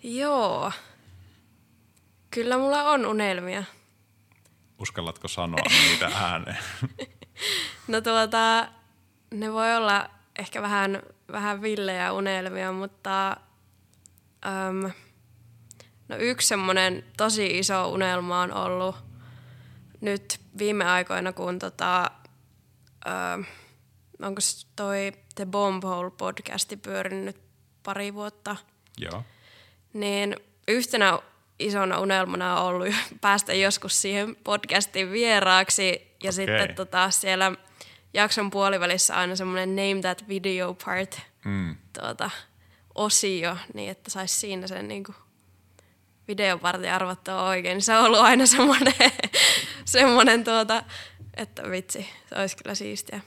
Joo, kyllä mulla on unelmia. Uskallatko sanoa niitä ääneen? No tuota, ne voi olla ehkä vähän, vähän villejä unelmia, mutta äm, no yksi semmoinen tosi iso unelma on ollut nyt viime aikoina, kun tota, äm, onko toi The Bomb Hole -podcasti pyörinyt pari vuotta? Joo. Niin yhtenä isona unelmana on ollut päästä joskus siihen podcastin vieraaksi ja okay. sitten tota, siellä jakson puolivälissä aina semmoinen Name That Video Part mm. tuota, osio, niin että saisi siinä sen niinku videopartin arvottua oikein. Se on ollut aina semmoinen, semmoinen tuota, että vitsi, se olisi kyllä siistiä.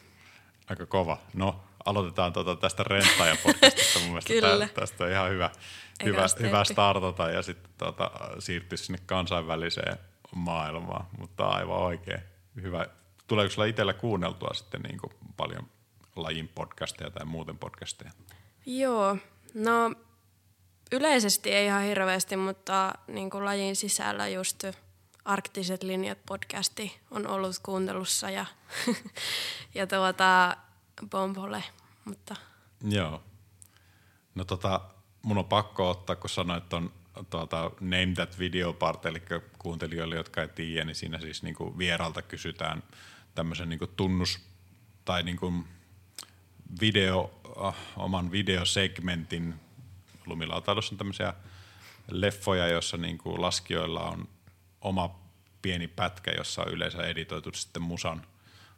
Aika kova. No, aloitetaan tuota tästä Rentaajan podcastista. Mun mielestä kyllä. Tästä on ihan hyvä, hyvä, hyvä startata ja sitten tuota, siirtyä sinne kansainväliseen maailmaan, mutta aivan oikein hyvä. Tuleeko sulla itsellä kuunneltua sitten niin kuin paljon lajin podcasteja tai muuten podcasteja? Joo, no yleisesti ei ihan hirveästi, mutta niin kuin lajin sisällä just Arktiset linjat -podcasti on ollut kuuntelussa ja, ja tuota Bombole, mutta... Joo, no tota mun on pakko ottaa, kun sanoit on tuota, Name That Video Part, eli kuuntelijoille, jotka ei tiedä, niin siinä siis niin kuin vieralta kysytään tämmöisen niin kuin tunnus- tai niin kuin video, oman videosegmentin. Lumilautailussa on tämmöisiä leffoja, joissa niin kuin laskijoilla on oma pieni pätkä, jossa on yleensä editoitu sitten musan,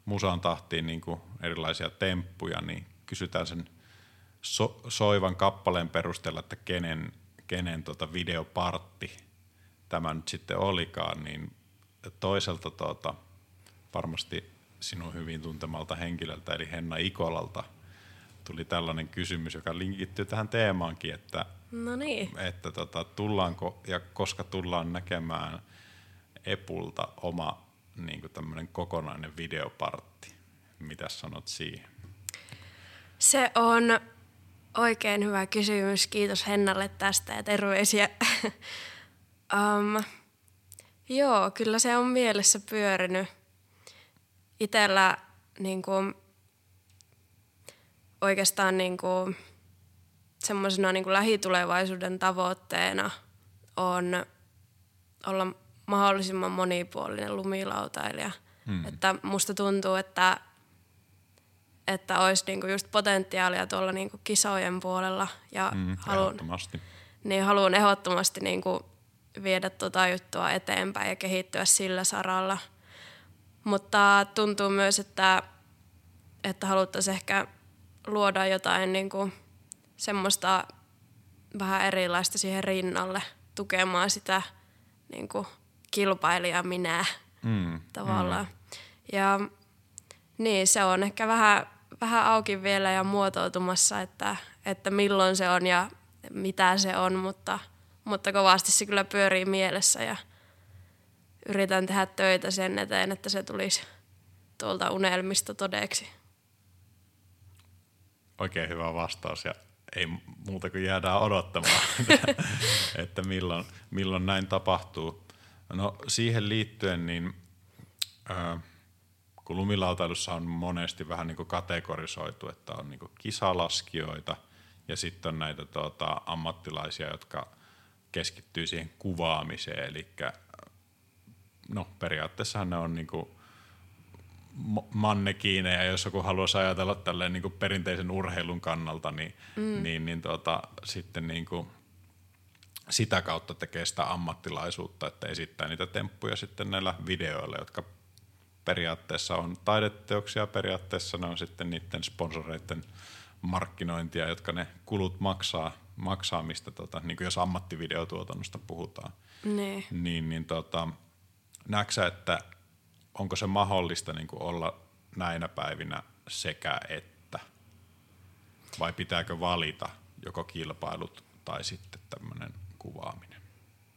musan tahtiin niin kuin erilaisia temppuja, niin kysytään sen so, soivan kappaleen perusteella, että kenen, kenen tota videopartti tämä nyt sitten olikaan, niin toiselta tota, varmasti sinun hyvin tuntemalta henkilöltä, eli Henna Ikolalta, tuli tällainen kysymys, joka linkittyy tähän teemaankin, että, Noniin. että tota, tullaanko ja koska tullaan näkemään Epulta oma niin kuin tämmöinen kokonainen videopartti. Mitä sanot siihen? Se on oikein hyvä kysymys. Kiitos Hennalle tästä ja terveisiä. um, joo, kyllä se on mielessä pyörinyt. Itellä niin kuin oikeastaan niin kuin semmoisena niin kuin lähitulevaisuuden tavoitteena on olla mahdollisimman monipuolinen lumilautailija. Hmm. Että musta tuntuu, että, että olisi niin kuin just potentiaalia tuolla niin kuin kisojen puolella. Ja hmm, haluan, ehdottomasti. Niin haluan ehdottomasti niin kuin viedä tuota juttua eteenpäin ja kehittyä sillä saralla. Mutta tuntuu myös, että, että haluttaisiin ehkä luoda jotain niin kuin semmoista vähän erilaista siihen rinnalle tukemaan sitä niin kuin kilpailija minä mm, tavallaan. Mm. Ja niin, se on ehkä vähän, vähän auki vielä ja muotoutumassa, että, että milloin se on ja mitä se on, mutta, mutta kovasti se kyllä pyörii mielessä ja yritän tehdä töitä sen eteen, että se tulisi tuolta unelmista todeksi. Oikein hyvä vastaus ja ei muuta kuin jäädään odottamaan, että milloin, milloin näin tapahtuu. No siihen liittyen, niin äh, kun lumilautailussa on monesti vähän niin kuin kategorisoitu, että on niin kuin kisalaskijoita ja sitten on näitä tuota, ammattilaisia, jotka keskittyy siihen kuvaamiseen. Eli no, periaatteessahan ne on niin kuin mannekiineja, jos joku haluaisi ajatella tälleen niin kuin perinteisen urheilun kannalta, niin, mm. niin, niin tuota, sitten niin kuin sitä kautta tekee sitä ammattilaisuutta, että esittää niitä temppuja sitten näillä videoilla, jotka periaatteessa on taideteoksia, periaatteessa ne on sitten niiden sponsoreiden markkinointia, jotka ne kulut maksaa, maksaa mistä, tuota, niin kuin jos ammattivideotuotannosta puhutaan. Nee. Niin, niin tuota, näetkö sä, että onko se mahdollista niin kuin olla näinä päivinä sekä että? Vai pitääkö valita joko kilpailut tai sitten tämmöinen kuvaaminen?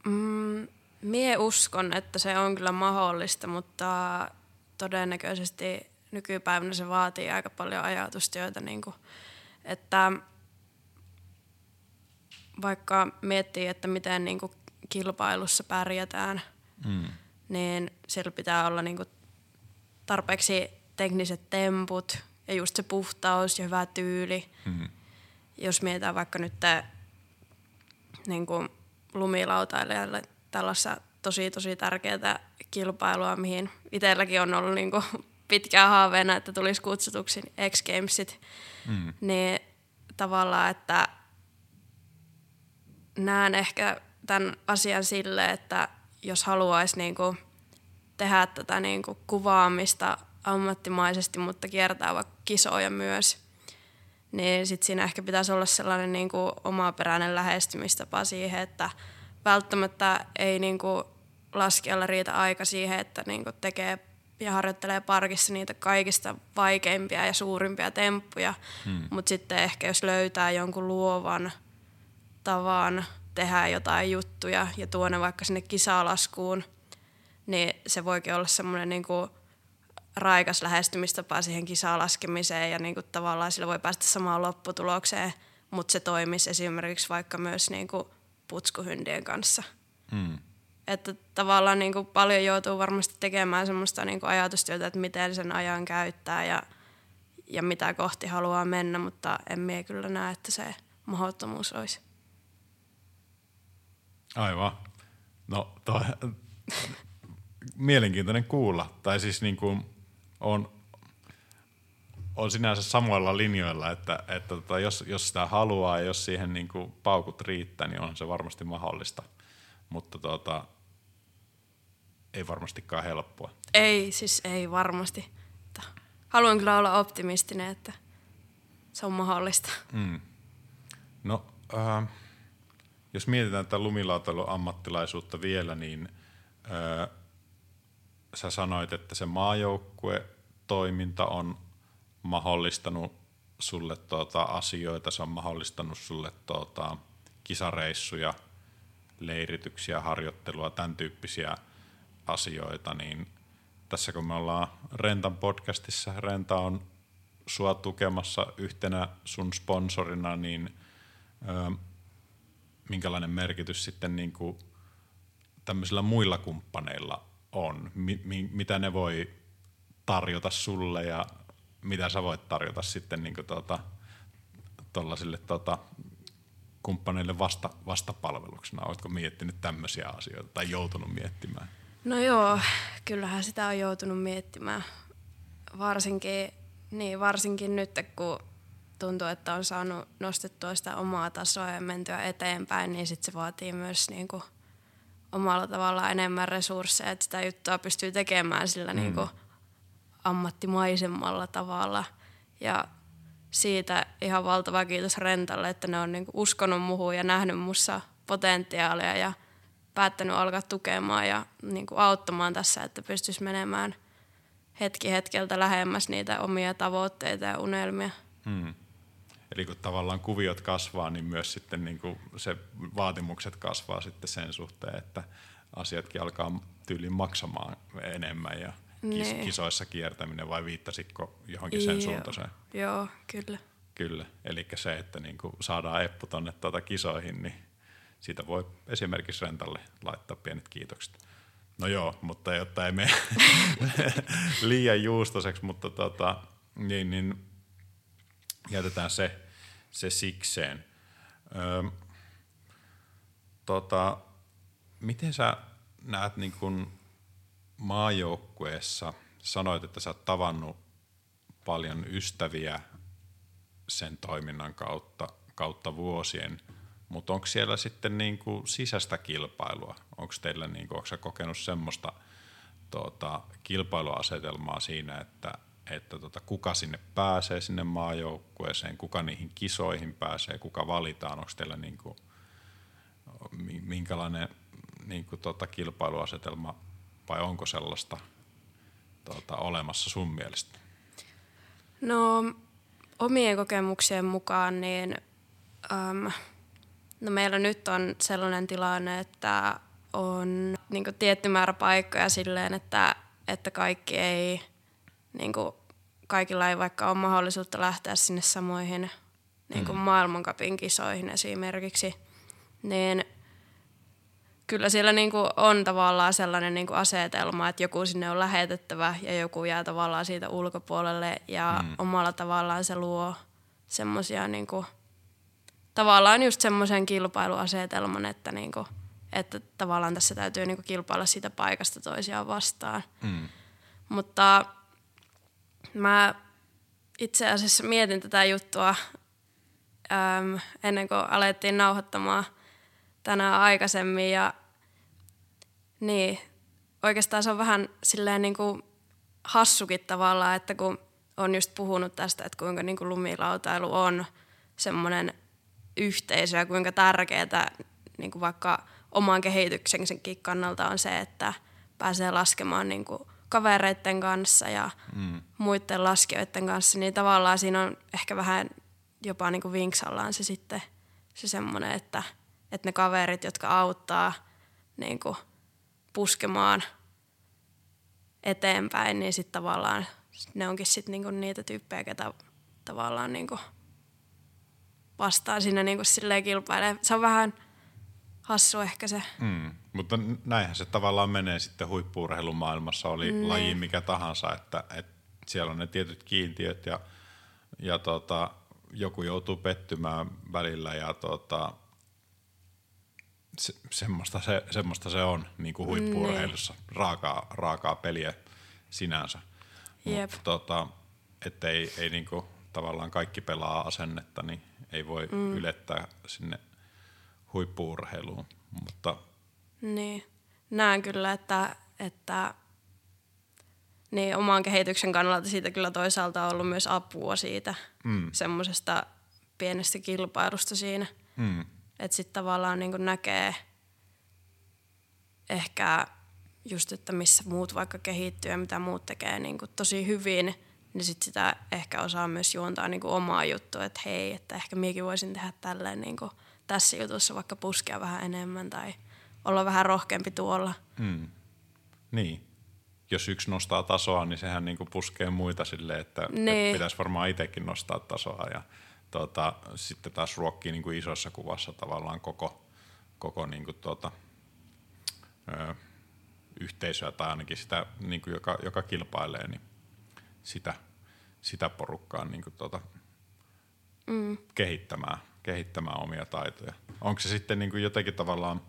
Mm, Mie uskon, että se on kyllä mahdollista, mutta todennäköisesti nykypäivänä se vaatii aika paljon ajatustyötä. Niin kuin, että vaikka miettii, että miten niin kuin kilpailussa pärjätään, mm. niin siellä pitää olla niin kuin tarpeeksi tekniset temput ja just se puhtaus ja hyvä tyyli. Mm. Jos mietitään vaikka nyt niin kuin lumilautailijalle tällaista tosi tosi tärkeää kilpailua, mihin itselläkin on ollut niin kuin pitkään haaveena, että tulisi kutsutuksi X Gamesit, mm. niin tavallaan, että näen ehkä tämän asian silleen, että jos haluaisi niin kuin tehdä tätä niin kuin kuvaamista ammattimaisesti, mutta kiertää vaikka kisoja myös, niin sitten siinä ehkä pitäisi olla sellainen niin kuin omaperäinen lähestymistapa siihen, että välttämättä ei niin kuin laskijalla riitä aika siihen, että niin kuin tekee ja harjoittelee parkissa niitä kaikista vaikeimpia ja suurimpia temppuja, hmm. mutta sitten ehkä jos löytää jonkun luovan tavan tehdä jotain juttuja ja tuo ne vaikka sinne kisalaskuun, niin se voikin olla semmoinen niin kuin raikas lähestymistapa siihen kisalaskemiseen ja niin kuin tavallaan sillä voi päästä samaan lopputulokseen, mutta se toimisi esimerkiksi vaikka myös niin kuin putskuhyndien kanssa. Hmm. Että tavallaan niin kuin paljon joutuu varmasti tekemään semmoista niin kuin ajatustyötä, että miten sen ajan käyttää ja, ja mitä kohti haluaa mennä, mutta en mie kyllä näe, että se mahdottomuus olisi. Aivan. No, toi, mielenkiintoinen kuulla. Tai siis niin kuin on, on sinänsä samoilla linjoilla, että, että tota, jos, jos sitä haluaa ja jos siihen niin kuin paukut riittää, niin on se varmasti mahdollista. Mutta tota, ei varmastikaan helppoa. Ei, siis ei varmasti. Haluan kyllä olla optimistinen, että se on mahdollista. Mm. No, äh, jos mietitään tätä lumilautailun ammattilaisuutta vielä, niin äh, sä sanoit, että se maajoukkuetoiminta on mahdollistanut sulle tuota, asioita, se on mahdollistanut sulle tuota, kisareissuja, leirityksiä, harjoittelua, tämän tyyppisiä asioita, niin tässä kun me ollaan Rentan podcastissa, Renta on sua tukemassa yhtenä sun sponsorina, niin ö, minkälainen merkitys sitten niin kuin tämmöisillä muilla kumppaneilla on? Mi- mi- mitä ne voi tarjota sulle ja mitä sä voit tarjota sitten niin kuin tuota, tollasille tuota, kumppaneille vasta, vastapalveluksena? Oletko miettinyt tämmöisiä asioita tai joutunut miettimään? No joo, kyllähän sitä on joutunut miettimään. Varsinkin, niin, varsinkin nyt, kun tuntuu, että on saanut nostettua sitä omaa tasoa ja mentyä eteenpäin, niin sit se vaatii myös niinku omalla tavallaan enemmän resursseja, että sitä juttua pystyy tekemään sillä mm. niinku ammattimaisemmalla tavalla. Ja siitä ihan valtava kiitos Rentalle, että ne on niinku uskonut muhun ja nähnyt mussa potentiaalia ja päättänyt alkaa tukemaan ja niinku auttamaan tässä, että pystyisi menemään hetki hetkeltä lähemmäs niitä omia tavoitteita ja unelmia. Hmm. Eli kun tavallaan kuviot kasvaa, niin myös sitten niinku se vaatimukset kasvaa sitten sen suhteen, että asiatkin alkaa tyyliin maksamaan enemmän ja Kis- kisoissa kiertäminen, vai viittasitko johonkin sen suuntaiseen? Joo, kyllä. Kyllä, eli se, että niinku saadaan Eppu tonne tuota kisoihin, niin siitä voi esimerkiksi Rentalle laittaa pienet kiitokset. No joo, mutta jotta ei mene liian juustoseksi, mutta tota, niin, niin jätetään se, se sikseen. Öö, tota, miten sä näet niin kun maajoukkueessa, sanoit, että sä oot tavannut paljon ystäviä sen toiminnan kautta, kautta vuosien, mutta onko siellä sitten niinku sisäistä kilpailua? Onko teillä niinku, onko sä kokenut semmoista tota, kilpailuasetelmaa siinä, että, että tota, kuka sinne pääsee sinne maajoukkueeseen, kuka niihin kisoihin pääsee, kuka valitaan, onko teillä niinku, minkälainen niinku, tota, kilpailuasetelma? Vai onko sellaista tuota, olemassa sun mielestä? No omien kokemuksien mukaan, niin äm, no meillä nyt on sellainen tilanne, että on niin kuin tietty määrä paikkoja silleen, että, että kaikki ei, niin kuin, kaikilla ei vaikka ole mahdollisuutta lähteä sinne samoihin niin kuin maailmancupin kisoihin esimerkiksi, niin kyllä siellä niin kuin on tavallaan sellainen niin kuin asetelma, että joku sinne on lähetettävä ja joku jää tavallaan siitä ulkopuolelle ja mm. omalla tavallaan se luo semmoisia niin kuin, tavallaan just semmoisen kilpailuasetelman, että, niin kuin, että tavallaan tässä täytyy niin kuin kilpailla siitä paikasta toisiaan vastaan. Mm. Mutta mä itse asiassa mietin tätä juttua äm, ennen kuin alettiin nauhoittamaan tänään aikaisemmin ja niin, oikeastaan se on vähän silleen niin kuin hassukin tavallaan, että kun on just puhunut tästä, että kuinka niin kuin lumilautailu on semmoinen yhteisö ja kuinka tärkeää niin kuin vaikka oman kehityksenkin kannalta on se, että pääsee laskemaan niin kuin kavereiden kanssa ja mm. muiden laskijoiden kanssa, niin tavallaan siinä on ehkä vähän jopa niin kuin vinksallaan se sitten se semmoinen, että että ne kaverit, jotka auttaa niin kuin puskemaan eteenpäin, niin sitten tavallaan ne onkin sit niinku niitä tyyppejä, ketä tavallaan niinku vastaa siinä niinku silleen kilpailee. Se on vähän hassu ehkä se. Mm, mutta näinhän se tavallaan menee sitten huippu-urheilun maailmassa, oli mm. laji mikä tahansa, että, että siellä on ne tietyt kiintiöt ja, ja tota, joku joutuu pettymään välillä ja tota, Se, semmoista, se, semmoista se on niin kuin huippu-urheilussa, mm. raakaa, raakaa peliä sinänsä, mutta tota, että ei, ei niin kuin tavallaan kaikki pelaa asennetta, niin ei voi mm. ylettää sinne huippu-urheiluun. Mutta niin, näen kyllä, että, että niin, oman kehityksen kannalta siitä kyllä toisaalta on ollut myös apua siitä mm. semmoisesta pienestä kilpailusta siinä. Mm. Että sitten tavallaan niinku näkee ehkä just, että missä muut vaikka kehittyy ja mitä muut tekee niinku tosi hyvin, niin sitten sitä ehkä osaa myös juontaa niinku omaa juttua, että hei, että ehkä minäkin voisin tehdä tälleen niinku tässä jutussa vaikka puskea vähän enemmän tai olla vähän rohkeampi tuolla. Mm. Niin. Jos yksi nostaa tasoa, niin sehän niinku puskee muita silleen, että niin. pitäisi varmaan itsekin nostaa tasoa ja Tuota, sitten taas ruokkii niin kuin isossa kuvassa tavallaan koko, koko niin kuin tuota, ö, yhteisöä tai ainakin sitä, niin kuin joka, joka kilpailee, niin sitä, sitä porukkaa niin kuin tuota, mm. kehittämään, kehittämään omia taitoja. Onko se sitten niin kuin jotenkin tavallaan,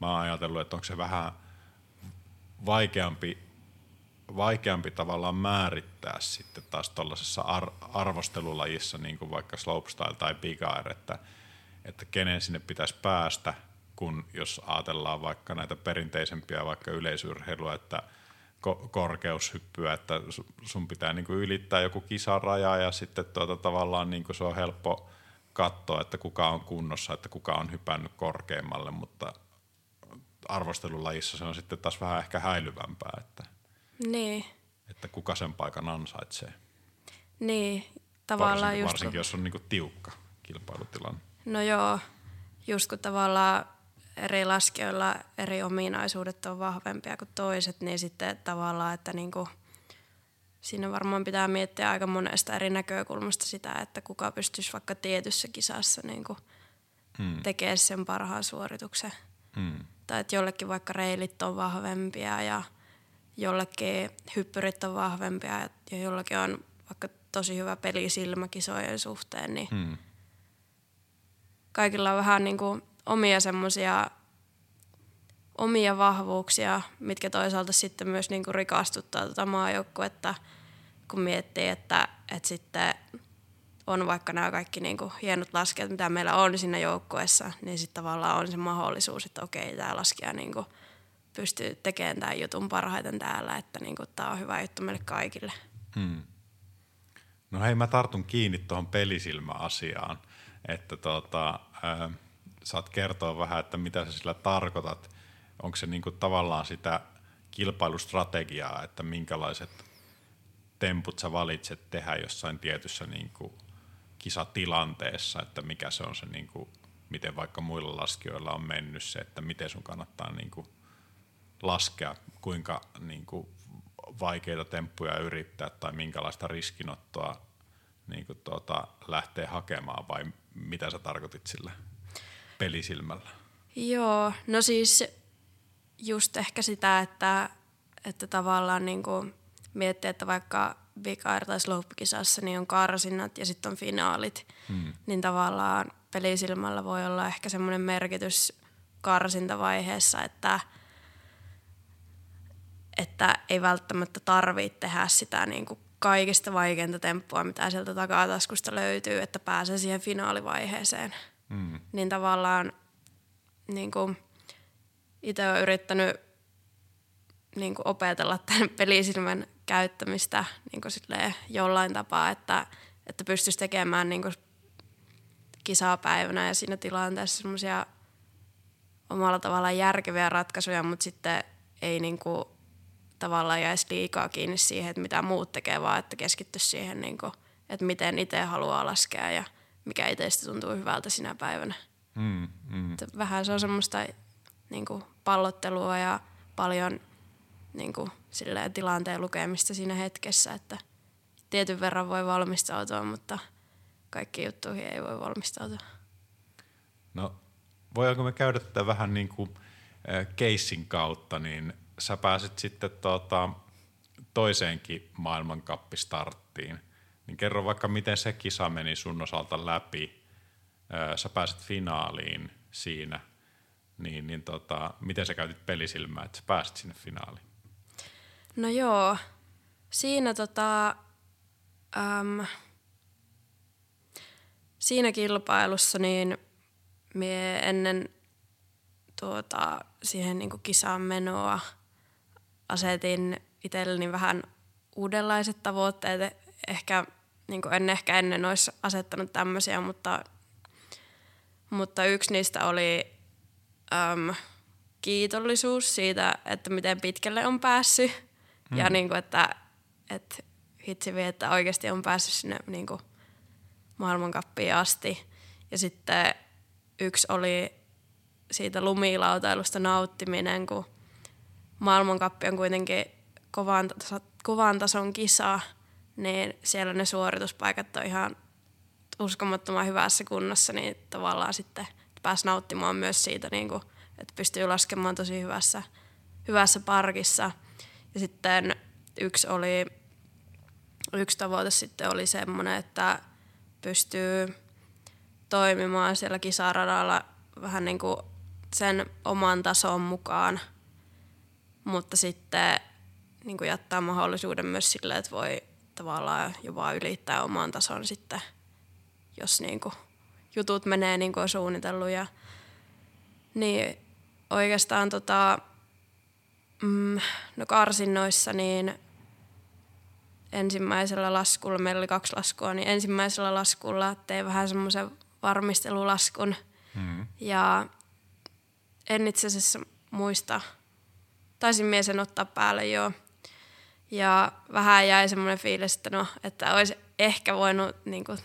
mä oon ajatellut, että onko se vähän vaikeampi, vaikeampi tavallaan määrittää sitten taas tuollaisessa ar- arvostelulajissa, niin kuin vaikka slopestyle tai big air, että, että kenen sinne pitäisi päästä, kun jos ajatellaan vaikka näitä perinteisempiä vaikka yleisurheilua, että ko- korkeushyppyä, että sun pitää niin kuin ylittää joku kisaraja ja sitten tuota tavallaan niin kuin se on helppo katsoa, että kuka on kunnossa, että kuka on hypännyt korkeammalle, mutta arvostelulajissa se on sitten taas vähän ehkä häilyvämpää, että niin. Että kuka sen paikan ansaitsee. Niin, tavallaan varsinkin, just varsinkin kun jos on niinku tiukka kilpailutilanne. No joo, just kun tavallaan eri laskijoilla eri ominaisuudet on vahvempia kuin toiset, niin sitten tavallaan, että niinku, siinä varmaan pitää miettiä aika monesta eri näkökulmasta sitä, että kuka pystyisi vaikka tietyssä kisassa niinku hmm. tekemään sen parhaan suorituksen. Hmm. Tai että jollekin vaikka reilit on vahvempia ja jollakin hyppyrit on vahvempia ja jollakin on vaikka tosi hyvä pelisilmä kisojen suhteen, niin hmm. kaikilla on vähän niin kuin omia semmoisia omia vahvuuksia, mitkä toisaalta sitten myös niin kuin rikastuttaa tuota maajoukkuetta, kun miettii, että, että sitten on vaikka nämä kaikki niin kuin hienot laskijat, mitä meillä on siinä joukkueessa, niin sitten tavallaan on se mahdollisuus, että okei, tämä laskija niin kuin pystyy tekemään tämän jutun parhaiten täällä, että niinku, tämä on hyvä juttu meille kaikille. Hmm. No hei, mä tartun kiinni tuohon pelisilmäasiaan, että tuota, äh, saat kertoa vähän, että mitä sä sillä tarkoitat. Onko se niinku tavallaan sitä kilpailustrategiaa, että minkälaiset temput sä valitset tehdä jossain tietyssä niinku kisatilanteessa, että mikä se on se, niinku, miten vaikka muilla laskijoilla on mennyt se, että miten sun kannattaa niinku laskea, kuinka niin kuin vaikeita temppuja yrittää tai minkälaista riskinottoa niin kuin tuota, lähtee hakemaan, vai mitä sä tarkoitit sillä pelisilmällä? Joo, no siis just ehkä sitä, että, että tavallaan niin kuin miettii, että vaikka Big Air tai Slope-kisassa niin on karsinnat ja sitten on finaalit, hmm. niin tavallaan pelisilmällä voi olla ehkä semmoinen merkitys karsintavaiheessa, että että ei välttämättä tarvitse tehdä sitä niin kuin kaikista vaikeinta temppua, mitä sieltä takataskusta löytyy, että pääsee siihen finaalivaiheeseen. Mm. Niin tavallaan niin kuin itse olen yrittänyt niin kuin opetella tämän pelisilmän käyttämistä niin kuin silleen jollain tapaa, että, että pystyisi tekemään niin kuin kisapäivänä ja siinä tilanteessa semmoisia omalla tavallaan järkeviä ratkaisuja, mutta sitten ei niin kuin tavallaan jäisi liikaa kiinni siihen, että mitä muut tekee, vaan että keskittyisi siihen, niin kuin, että miten itse haluaa laskea ja mikä itsestä tuntuu hyvältä sinä päivänä. Mm, mm. Vähän se on semmoista niin kuin pallottelua ja paljon niin kuin, silleen, tilanteen lukemista siinä hetkessä, että tietyn verran voi valmistautua, mutta kaikkiin juttuihin ei voi valmistautua. No, voidaanko me käydä tätä vähän niin kuin keissin kautta, niin sä pääsit sitten tuota, toiseenkin maailmankappistarttiin, niin kerro vaikka miten se kisa meni sun osalta läpi, sä pääsit finaaliin siinä, niin, niin tota, miten sä käytit pelisilmää, että sä pääsit sinne finaaliin? No joo, siinä, tota, äm, siinä kilpailussa niin mie ennen tuota, siihen niin kuin kisaan menoa asetin itselleni vähän uudenlaiset tavoitteet. Ehkä, niin kuin en ehkä ennen olisi asettanut tämmöisiä, mutta, mutta yksi niistä oli äm, kiitollisuus siitä, että miten pitkälle on päässyt. Hmm. Ja niin kuin, että, että hitsi vie, että oikeasti on päässyt sinne niin kuin maailmankappiin asti. Ja sitten yksi oli siitä lumilautailusta nauttiminen, kun maailmankappi on kuitenkin kovan, tasa, kovan tason kisa, niin siellä ne suorituspaikat on ihan uskomattoman hyvässä kunnossa, niin tavallaan sitten pääsi nauttimaan myös siitä, niin kuin, että pystyy laskemaan tosi hyvässä, hyvässä parkissa. Ja sitten yksi, oli, yksi tavoite sitten oli semmoinen, että pystyy toimimaan siellä kisaradalla vähän niin kuin sen oman tason mukaan, mutta sitten niin kuin jättää mahdollisuuden myös sille, että voi tavallaan jopa ylittää oman tason sitten, jos niin kuin jutut menee niin kuin on suunnitellut. Ja, niin oikeastaan tota, mm, no karsinnoissa niin ensimmäisellä laskulla, meillä oli kaksi laskua, niin ensimmäisellä laskulla tein vähän semmoisen varmistelulaskun. Mm-hmm. Ja en itse asiassa muista, taisin mie sen ottaa päälle joo. Ja vähän jäi semmoinen fiilis, että no, että olisi ehkä voinut niin kuin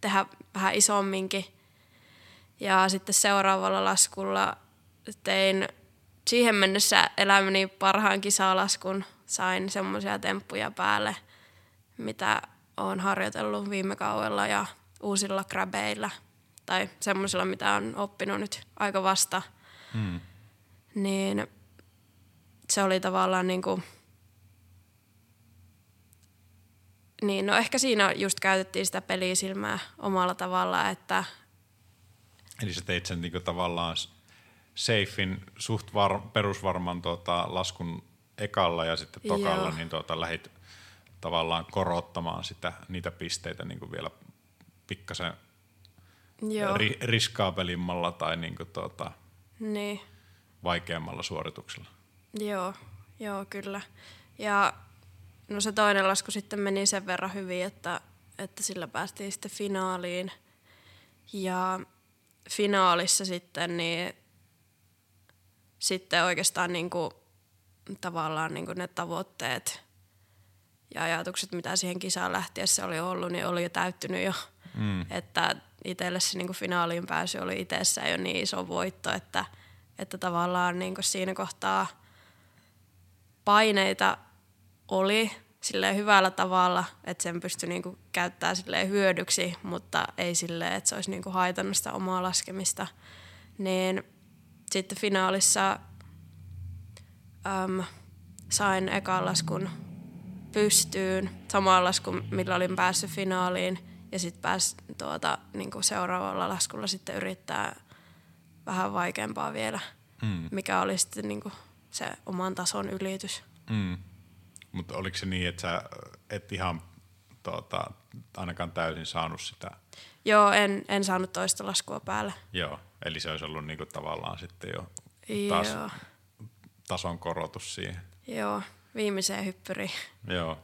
tehdä vähän isomminkin. Ja sitten seuraavalla laskulla tein siihen mennessä elämäni parhaan kisalaskun. Sain semmoisia temppuja päälle, mitä olen harjoitellut viime kaudella ja uusilla grabeilla. Tai semmoisella, mitä on oppinut nyt aika vasta, hmm. niin se oli tavallaan niin kuin, niin no ehkä siinä just käytettiin sitä pelisilmää omalla tavallaan, että. Eli sä teit sen niin kuin tavallaan safein, suht var, perusvarman tuota, laskun ekalla ja sitten tokalla, joo. Niin tuota, lähit tavallaan korottamaan sitä, niitä pisteitä niin kuin vielä pikkasen. Joo. Riskaapelimmalla tai niinku tuota niin. Vaikeammalla suorituksella. Joo, joo kyllä. Ja no se toinen lasku sitten meni sen verran hyvin, että, että sillä päästiin sitten finaaliin. Ja finaalissa sitten, niin, sitten oikeastaan niinku, tavallaan niinku ne tavoitteet ja ajatukset, mitä siihen kisaan lähtiessä oli ollut, niin oli jo täyttynyt jo. Mm. Että itselle se niin finaaliin pääsy oli itsessään jo niin iso voitto, että, että tavallaan niin siinä kohtaa paineita oli silleen hyvällä tavalla, että sen pystyi niinku käyttämään silleen hyödyksi, mutta ei silleen, että se olisi niinku haitannut sitä omaa laskemista. Niin sitten finaalissa äm, sain ekan laskun pystyyn, samaan laskun, millä olin päässyt finaaliin, ja sitten pääsin tuota, niinku seuraavalla laskulla sitten yrittää vähän vaikeampaa vielä, mm. mikä oli sitten niinku se oman tason ylitys. Mm. Mutta oliko se niin, että sä et ihan tuota, ainakaan täysin saanut sitä? Joo, en, en saanut toista laskua päälle. Joo, eli se olisi ollut niinku tavallaan sitten jo taas Joo. tason korotus siihen. Joo, viimeiseen hyppyriin. Joo.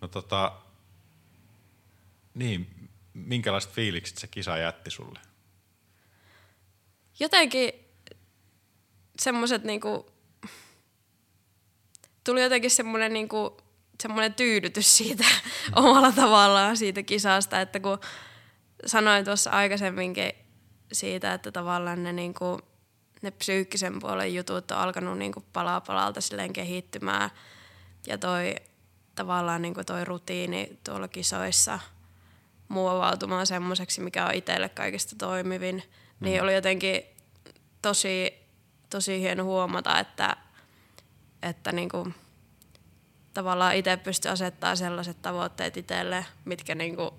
No tota, niin, minkälaiset fiilikset se kisa jätti sulle? Jotenkin semmoiset niinku... Tuli jotenkin semmoinen niinku, tyydytys siitä omalla tavallaan siitä kisasta, että kun sanoin tuossa aikaisemminkin siitä, että tavallaan ne, niinku, ne psyykkisen puolen jutut on alkanut niinku palaa palalta silleen kehittymään ja toi tavallaan niinku toi rutiini tuolla kisoissa muovautumaan semmoiseksi, mikä on itselle kaikista toimivin, mm. niin oli jotenkin tosi, tosi hieno huomata, että että niinku, tavallaan itse pystyi asettamaan sellaiset tavoitteet itselle, mitkä niinku,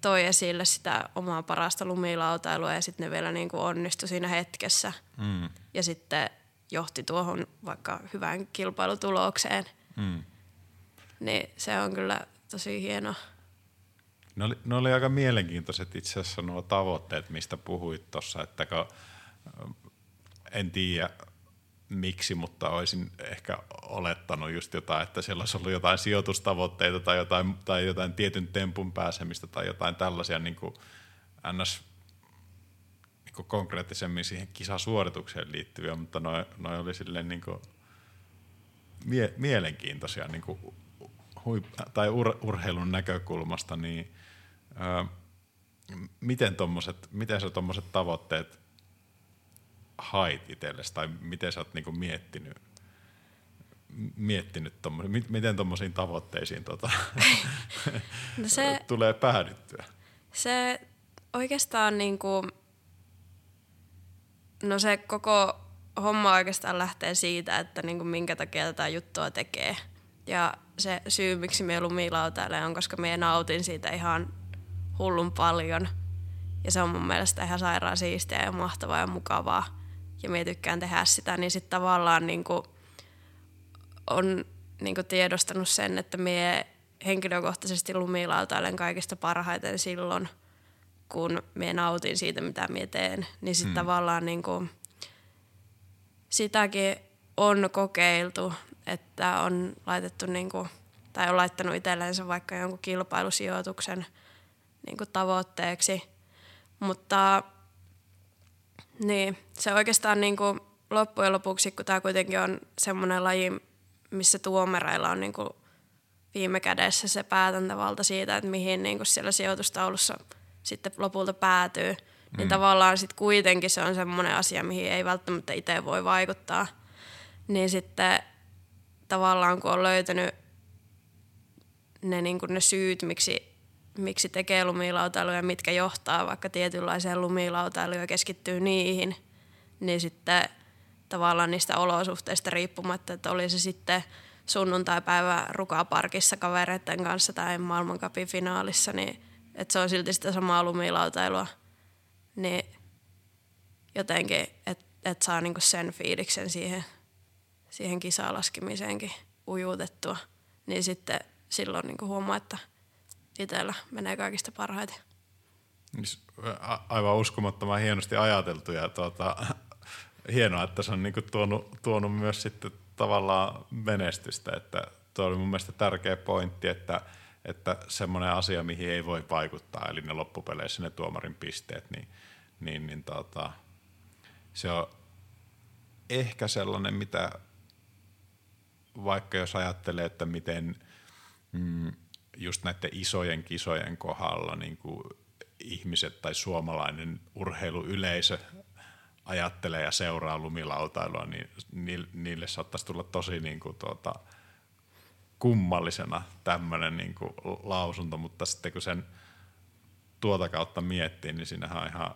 toi esille sitä omaa parasta lumilautailua ja sitten ne vielä niinku, onnistui siinä hetkessä. Mm. Ja sitten johti tuohon vaikka hyvään kilpailutulokseen. Mm. Niin se on kyllä tosi hienoa. Ne oli, ne oli aika mielenkiintoiset itse asiassa nuo tavoitteet, mistä puhuit tuossa, että kun, en tiedä... miksi, mutta olisin ehkä olettanut just jotain, että siellä olisi ollut jotain sijoitustavoitteita tai jotain, tai jotain tietyn tempun pääsemistä tai jotain tällaisia niin kuin ns. Niin kuin konkreettisemmin siihen kisasuoritukseen liittyviä, mutta noi, noi oli silleen niin kuin mie- mielenkiintoisia niin kuin huip- tai ur- urheilun näkökulmasta, niin öö, miten, tommoset, miten sä tommoset tavoitteet hait itsellesi, tai miten sä oot niinku miettinyt, miettinyt tommos, miten tommosiin tavoitteisiin tota, no se, tulee päädyttyä? Se oikeastaan niinku, no se koko homma oikeastaan lähtee siitä, että niinku minkä takia tätä juttua tekee. Ja se syy, miksi minä lumilautailen on, koska minä nautin siitä ihan hullun paljon. Ja se on mun mielestä ihan sairaan siistiä ja mahtavaa ja mukavaa. Ja minä tykkään tehdä sitä, niin sitten tavallaan niinku on niinku tiedostanut sen, että minä henkilökohtaisesti lumilautailen kaikista parhaiten silloin, kun minä nautin siitä, mitä minä teen. Niin sitten hmm. tavallaan niinku sitäkin on kokeiltu, että on laitettu niinku, tai on laittanut itsellensä vaikka jonkun kilpailusijoituksen niinku tavoitteeksi. Mutta niin, se oikeastaan niin kuin loppujen lopuksi, kun tämä kuitenkin on semmoinen laji, missä tuomareilla on niin kuin viime kädessä se päätäntävalta siitä, että mihin niin kuin siellä sijoitustaulussa sitten lopulta päätyy, mm. niin tavallaan sitten kuitenkin se on semmoinen asia, mihin ei välttämättä itse voi vaikuttaa. Niin sitten tavallaan kun on löytänyt ne, niin kuin ne syyt, miksi... miksi tekee lumilautailuja, mitkä johtaa vaikka tietynlaiseen lumilautailuun ja keskittyy niihin, niin sitten tavallaan niistä olosuhteista riippumatta, että oli se sitten sunnuntaipäivä Rukaparkissa kavereiden kanssa tai maailmancupin finaalissa, niin että se on silti sitä samaa lumilautailua, niin jotenkin, että et saa niinku sen fiiliksen siihen, siihen kisalaskimisenkin ujuutettua, niin sitten silloin niinku huomaa, että itsellä menee kaikista parhaiten. Aivan uskomattoman hienosti ajateltu ja tuota, hienoa, että se on niinku tuonut, tuonut myös sitten tavallaan menestystä. Että tuo oli mun mielestä tärkeä pointti, että, että semmoinen asia, mihin ei voi vaikuttaa, eli ne loppupeleissä ne tuomarin pisteet, niin, niin, niin tuota, se on ehkä sellainen, mitä vaikka jos ajattelee, että miten... Mm, just näiden isojen kisojen kohdalla niin kuin ihmiset tai suomalainen urheiluyleisö ajattelee ja seuraa lumilautailua, niin niille saattaisi tulla tosi niin kuin tuota, kummallisena tämmöinen niin kuin lausunto, mutta sitten kun sen tuota kautta miettii, niin siinähän on ihan,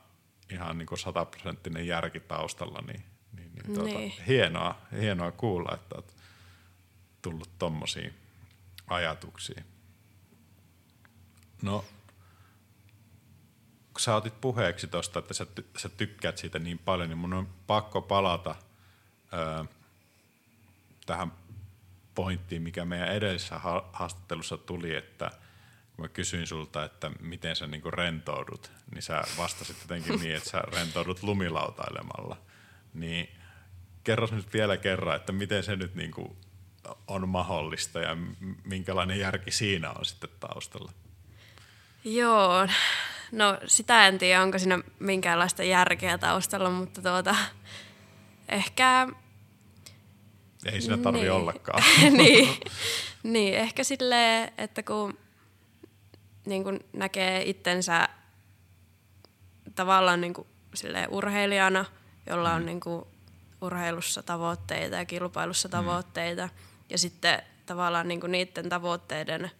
ihan niin kuin sataprosenttinen järki taustalla, niin, niin, niin tuota, niin. Hienoa, hienoa kuulla, että olet tullut tommosia ajatuksia. No, kun sä otit puheeksi tuosta, että sä, ty- sä tykkäät siitä niin paljon, niin mun on pakko palata öö, tähän pointtiin, mikä meidän edellisessä ha- haastattelussa tuli, että kun mä kysyin sulta, että miten sä niinku rentoudut, niin sä vastasit jotenkin niin, että sä rentoudut lumilautailemalla. Niin kerros nyt vielä kerran, että miten se nyt niinku on mahdollista ja minkälainen järki siinä on sitten taustalla. Joo, no sitä en tiedä, onko siinä minkäänlaista järkeä taustalla, mutta tuota, ehkä... Ei siinä tarvitse niin. ollakaan. niin. niin, ehkä silleen, että kun, niin kun näkee itsensä tavallaan niin kun, silleen urheilijana, jolla on mm. niin kun, urheilussa tavoitteita ja kilpailussa tavoitteita, mm. ja sitten tavallaan niin kun, niiden tavoitteiden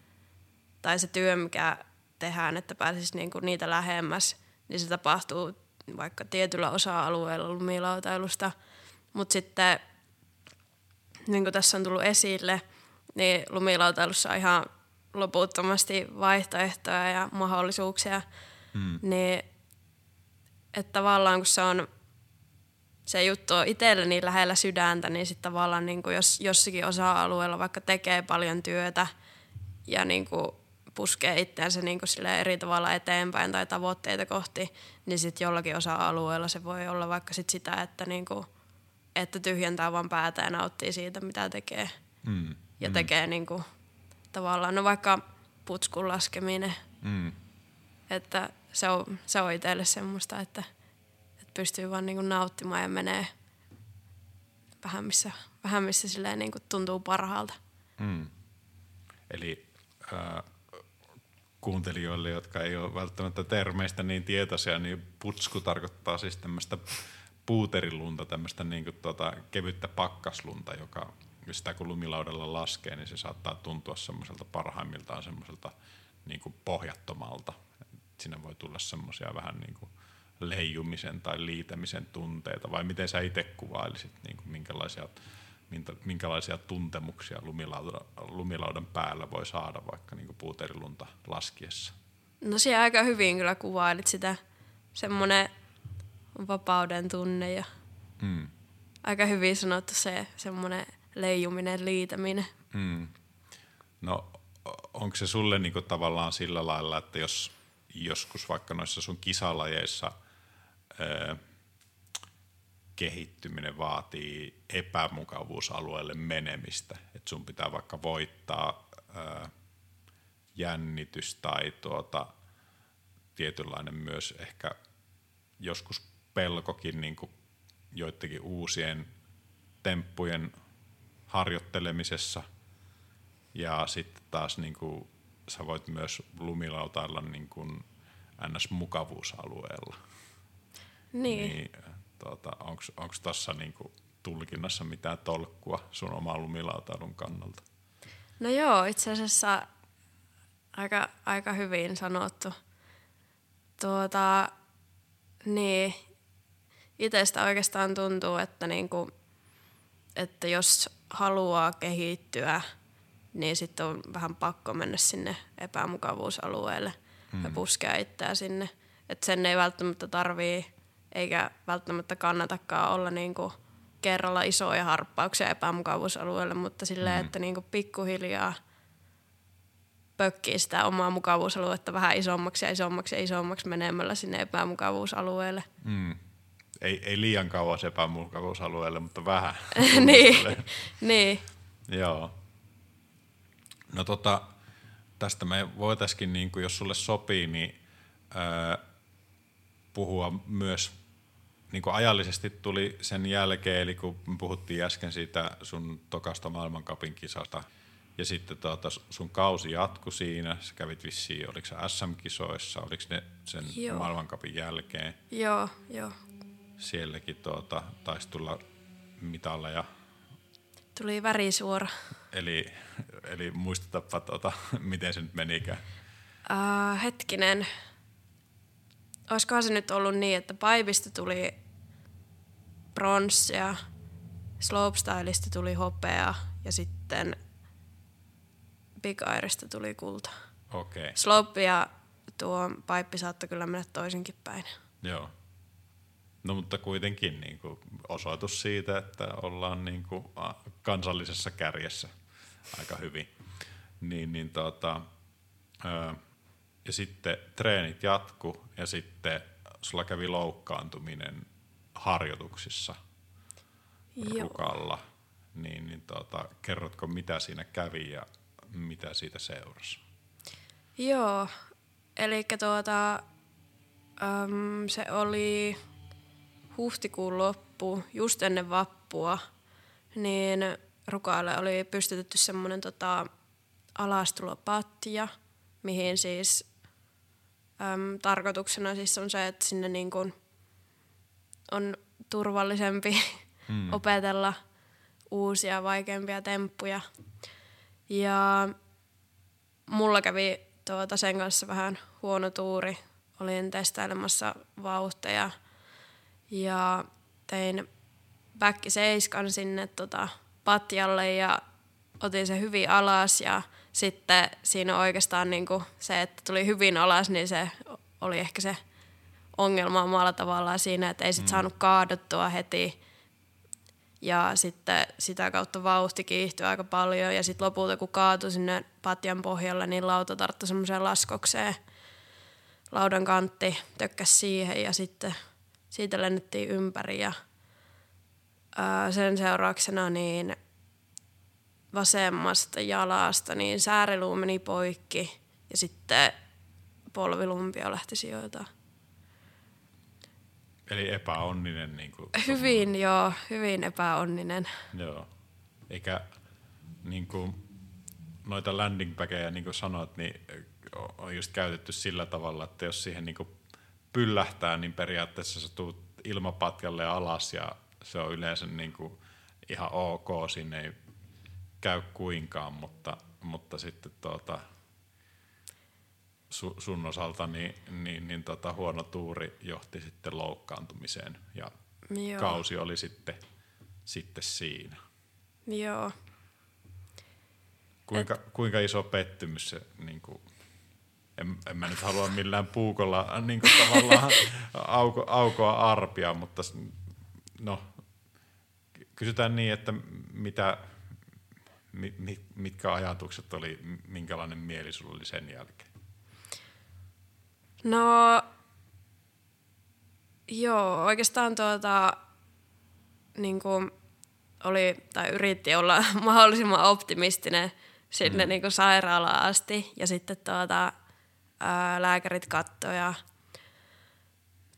tai se työ, mikä tehdään, että pääsisi niinku niitä lähemmäs, niin se tapahtuu vaikka tietyllä osa-alueella lumilautailusta. Mutta sitten, niin kuin tässä on tullut esille, niin lumilautailussa on ihan loputtomasti vaihtoehtoja ja mahdollisuuksia. Mm. Niin, että tavallaan kun se, on, se juttu on itselle niin lähellä sydäntä, niin sitten tavallaan niinku jos jossakin osa-alueella vaikka tekee paljon työtä ja niinku puskee itseänsä niin kuin eri tavalla eteenpäin tai tavoitteita kohti, niin sitten jollakin osa-alueella se voi olla vaikka sit sitä, että, niin kuin, että tyhjentää vaan päätä ja nauttii siitä, mitä tekee. Mm. Ja mm. tekee niin kuin, tavallaan, no vaikka putskun laskeminen. Mm. Että se on, se on itselle semmoista, että, että pystyy vaan niin kuin nauttimaan ja menee vähän missä, vähän missä silleen niin kuin tuntuu parhaalta. Mm. Eli... Uh... kuuntelijoille, jotka ei ole välttämättä termeistä niin tietoisia, niin putsku tarkoittaa siis tämmöistä puuterilunta, tämmöistä niin tuota kevyttä pakkaslunta, joka sitä kun lumilaudalla laskee, niin se saattaa tuntua semmoiselta parhaimmiltaan semmoiselta niin kuin pohjattomalta. Siinä voi tulla semmoisia vähän niin kuin leijumisen tai liitämisen tunteita, vai miten sä itse kuvailisit, niin kuin minkälaisia, minkälaisia tuntemuksia lumilaudan, lumilaudan päällä voi saada vaikka niin kuin puuterilunta laskiessa? No siellä aika hyvin kyllä kuvailit sitä, semmoinen vapauden tunne ja mm. aika hyvin sanottu se semmoinen leijuminen, liitäminen. Mm. No onko se sulle niin kuin tavallaan sillä lailla, että jos joskus vaikka noissa sun kisalajeissa öö, kehittyminen vaatii epämukavuusalueelle menemistä, että sun pitää vaikka voittaa ää, jännitys tai tuota, tietynlainen myös ehkä joskus pelkokin niin kuin joidenkin uusien temppujen harjoittelemisessa ja sitten taas niin kuin, sä voit myös lumilautailla niin kuin än äs-mukavuusalueella. Niin. niin Tuota, onko tässä niinku tulkinnassa mitään tolkkua sun oman lumilautailun kannalta? No joo, itse asiassa aika, aika hyvin sanottu. Tuota, niin, itsestä oikeastaan tuntuu, että, niinku, että jos haluaa kehittyä, niin sitten on vähän pakko mennä sinne epämukavuusalueelle mm. ja puskea itseä sinne. Et sen ei välttämättä tarvii eikä välttämättä kannatakaan olla niinku kerralla isoja harppauksia epämukavuusalueelle, mutta silleen, mm. että niinku pikkuhiljaa pökkii sitä omaa mukavuusaluetta vähän isommaksi ja isommaksi ja isommaksi menemällä sinne epämukavuusalueelle. Mm. Ei, ei liian kauas epämukavuusalueelle, mutta vähän. niin. niin. Joo. No tota, tästä me voitaisiin, niinku, jos sulle sopii, niin... Öö, puhua myös, niin kuin ajallisesti tuli sen jälkeen, eli kun puhuttiin äsken siitä sun tokasta maailmancupin kisasta, ja sitten tuota, sun kausi jatkui siinä, sä kävit vissiin, oliko sä äs äm-kisoissa, oliko ne sen Joo. maailmancupin jälkeen? Joo, jo. sielläkin tuota, taisi tulla mitalleja. Tuli värisuora. Eli, eli muistatapa, tuota, miten se nyt menikään. Uh, hetkinen. Olisikohan se nyt ollut niin, että paivista tuli bronssia, slopestyleista tuli hopea ja sitten big airista tuli kulta. Okei. Okay. Slope ja tuo paippi saattoi kyllä mennä toisinkin päin. Joo. No mutta kuitenkin niin kuin osoitus siitä, että ollaan niin kuin kansallisessa kärjessä aika hyvin. Niin, niin tota, öö, ja sitten treenit jatku ja sitten sulla kävi loukkaantuminen harjoituksissa Rukalla. Niin, niin tota, kerrotko mitä siinä kävi ja mitä siitä seurasi? Joo, eli tuota, äm, se oli huhtikuun loppu, just ennen vappua, niin Rukalle oli pystytetty semmoinen tota, alastulopatja, mihin siis äm, tarkoituksena siis on se, että sinne niin kun on turvallisempi mm. opetella uusia, vaikeampia temppuja. Ja mulla kävi tuota, sen kanssa vähän huono tuuri. Olin testailemassa vauhteja ja tein back-seiskan sinne tota, patjalle ja otin se hyvin alas. Ja sitten siinä oikeastaan niinku se, että tuli hyvin alas, niin se oli ehkä se ongelma omalla tavallaan siinä, että ei sit saanut kaadottua heti. Ja sitten sitä kautta vauhti kiihtyi aika paljon ja sitten lopulta kun kaatui sinne patjan pohjalle, niin lauta tarttui semmoiseen laskokseen. Laudan kantti tökkäsi siihen ja sitten siitä lennettiin ympäri ja ää, sen seurauksena niin vasemmasta jalasta niin sääriluu meni poikki ja sitten polvilumpio lähti sijoiltaan. Eli epäonninen. Niin kuin, hyvin, on... joo. Hyvin epäonninen. Joo. Eikä niin kuin, noita landingpäkejä, niin kuin sanoit, niin on just käytetty sillä tavalla, että jos siihen niin kuin pyllähtää, niin periaatteessa sä tuut ilmapatjalle alas ja se on yleensä niin kuin ihan ok, siinä ei käy kuinkaan, mutta, mutta sitten tuota... sun osalta niin, niin, niin tota, huono tuuri johti sitten loukkaantumiseen ja joo. Kausi oli sitten, sitten siinä. Joo. Kuinka, Et... kuinka iso pettymys se, niin kuin, en, en mä nyt halua millään puukolla niin kuin tavallaan auko, aukoa arpia, mutta no, kysytään niin, että mitä, mit, mitkä ajatukset oli, minkälainen mieli sulla oli sen jälkeen? No, joo, oikeastaan tuota, niin kuin oli, tai yritti olla mahdollisimman optimistinen sinne mm. niin kuin sairaalaan asti. Ja sitten tuota, ää, lääkärit katsoi ja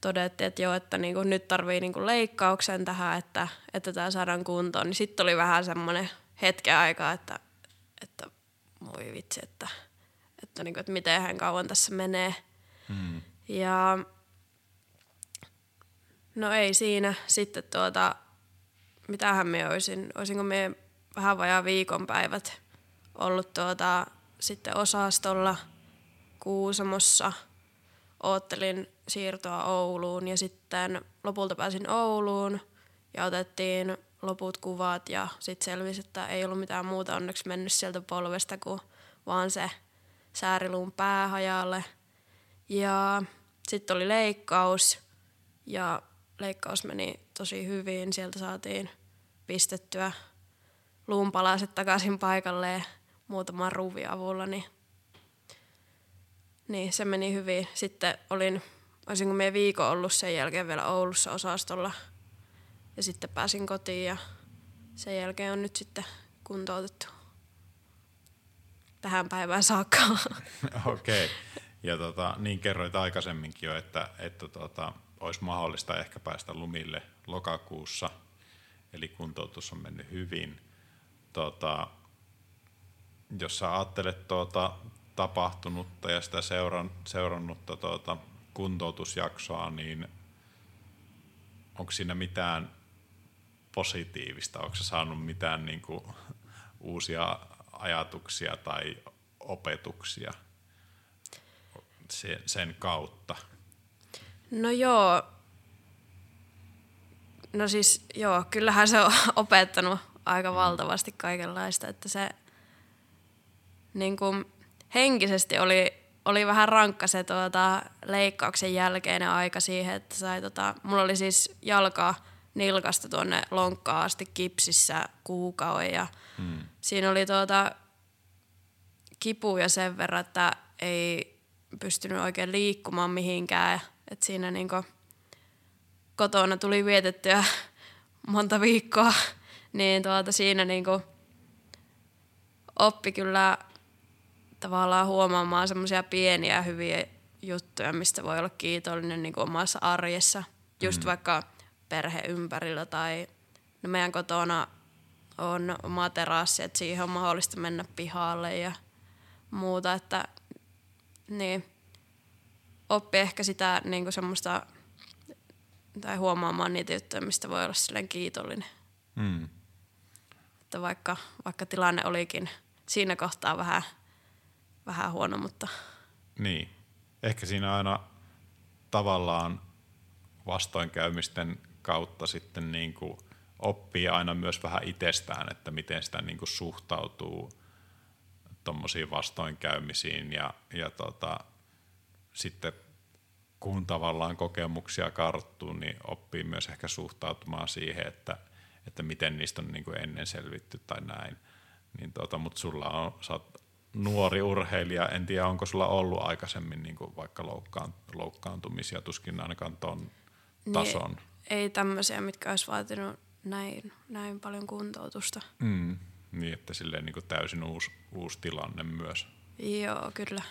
todettiin, että joo, että niin kuin nyt tarvii niin kuin leikkauksen tähän, että, että tämä saadaan kuntoon. Niin sitten oli vähän semmoinen hetken aikaa, että, että voi vitsi, että, että, niin kuin, että mitenhän kauan tässä menee. Mm. Ja no ei siinä sitten tuota, mitähän me olisin, olisinko me vähän vajaa viikonpäivät ollut tuota sitten osastolla Kuusamossa, oottelin siirtoa Ouluun ja sitten lopulta pääsin Ouluun ja otettiin loput kuvat ja sitten selvisi, että ei ollut mitään muuta onneksi mennyt sieltä polvesta kuin vaan se sääriluun päähajalle. Ja sitten oli leikkaus ja leikkaus meni tosi hyvin. Sieltä saatiin pistettyä luunpalaset takaisin paikalleen muutaman ruuvin avulla. Niin, niin se meni hyvin. Sitten olin, olisinko meidän viikon ollut sen jälkeen vielä Oulussa osastolla ja sitten pääsin kotiin ja sen jälkeen on nyt sitten kuntoutettu tähän päivään saakka. Okei. Okay. Ja tota, niin kerroit aikaisemminkin jo, että, että tota, olisi mahdollista ehkä päästä lumille lokakuussa, eli kuntoutus on mennyt hyvin. Tota, jos sä ajattelet tuota, tapahtunutta ja sitä seuran, seurannutta tuota, kuntoutusjaksoa, niin onko siinä mitään positiivista? Onko sä saanut mitään niin kuin uusia ajatuksia tai opetuksia sen kautta? No joo. No siis joo, kyllähän se on opettanut aika valtavasti kaikenlaista, että se niin kuin henkisesti oli, oli vähän rankka se tuota, leikkauksen jälkeinen aika siihen, että sai, tota, mulla oli siis jalka nilkasta tuonne lonkkaan asti kipsissä kuukauden ja mm. siinä oli tuota, kipuja sen verran, että ei pystynyt oikein liikkumaan mihinkään, että siinä niin kuin kotona tuli vietettyä monta viikkoa, niin tuota, siinä niinku oppi kyllä tavallaan huomaamaan semmoisia pieniä hyviä juttuja, mistä voi olla kiitollinen niinku omassa arjessa. Just mm. vaikka perhe ympärillä tai no meidän kotona on oma terassi, että siihen on mahdollista mennä pihalle ja muuta. Että, niin, oppi ehkä sitä niinku semmoista tai huomaamaan niitä juttuja, mistä voi olla silleen kiitollinen. Mm. Että vaikka, vaikka tilanne olikin siinä kohtaa vähän, vähän huono, mutta... Niin. Ehkä siinä aina tavallaan vastoinkäymisten kautta sitten niin kuin oppii aina myös vähän itsestään, että miten sitä niin kuin suhtautuu tommosiin vastoinkäymisiin ja, ja tota, sitten... kun tavallaan kokemuksia karttuu, niin oppii myös ehkä suhtautumaan siihen, että, että miten niistä on niin kuin ennen selvitty tai näin. Niin tota, mutta sulla on, sä oot nuori urheilija, en tiedä onko sulla ollut aikaisemmin niin kuin vaikka loukkaan, loukkaantumisia, tuskin ainakaan ton tason. Niin, ei tämmöisiä, mitkä olisi vaatinut näin, näin paljon kuntoutusta. Mm, niin, että silleen niin kuin täysin uusi, uusi tilanne myös. Joo, kyllä.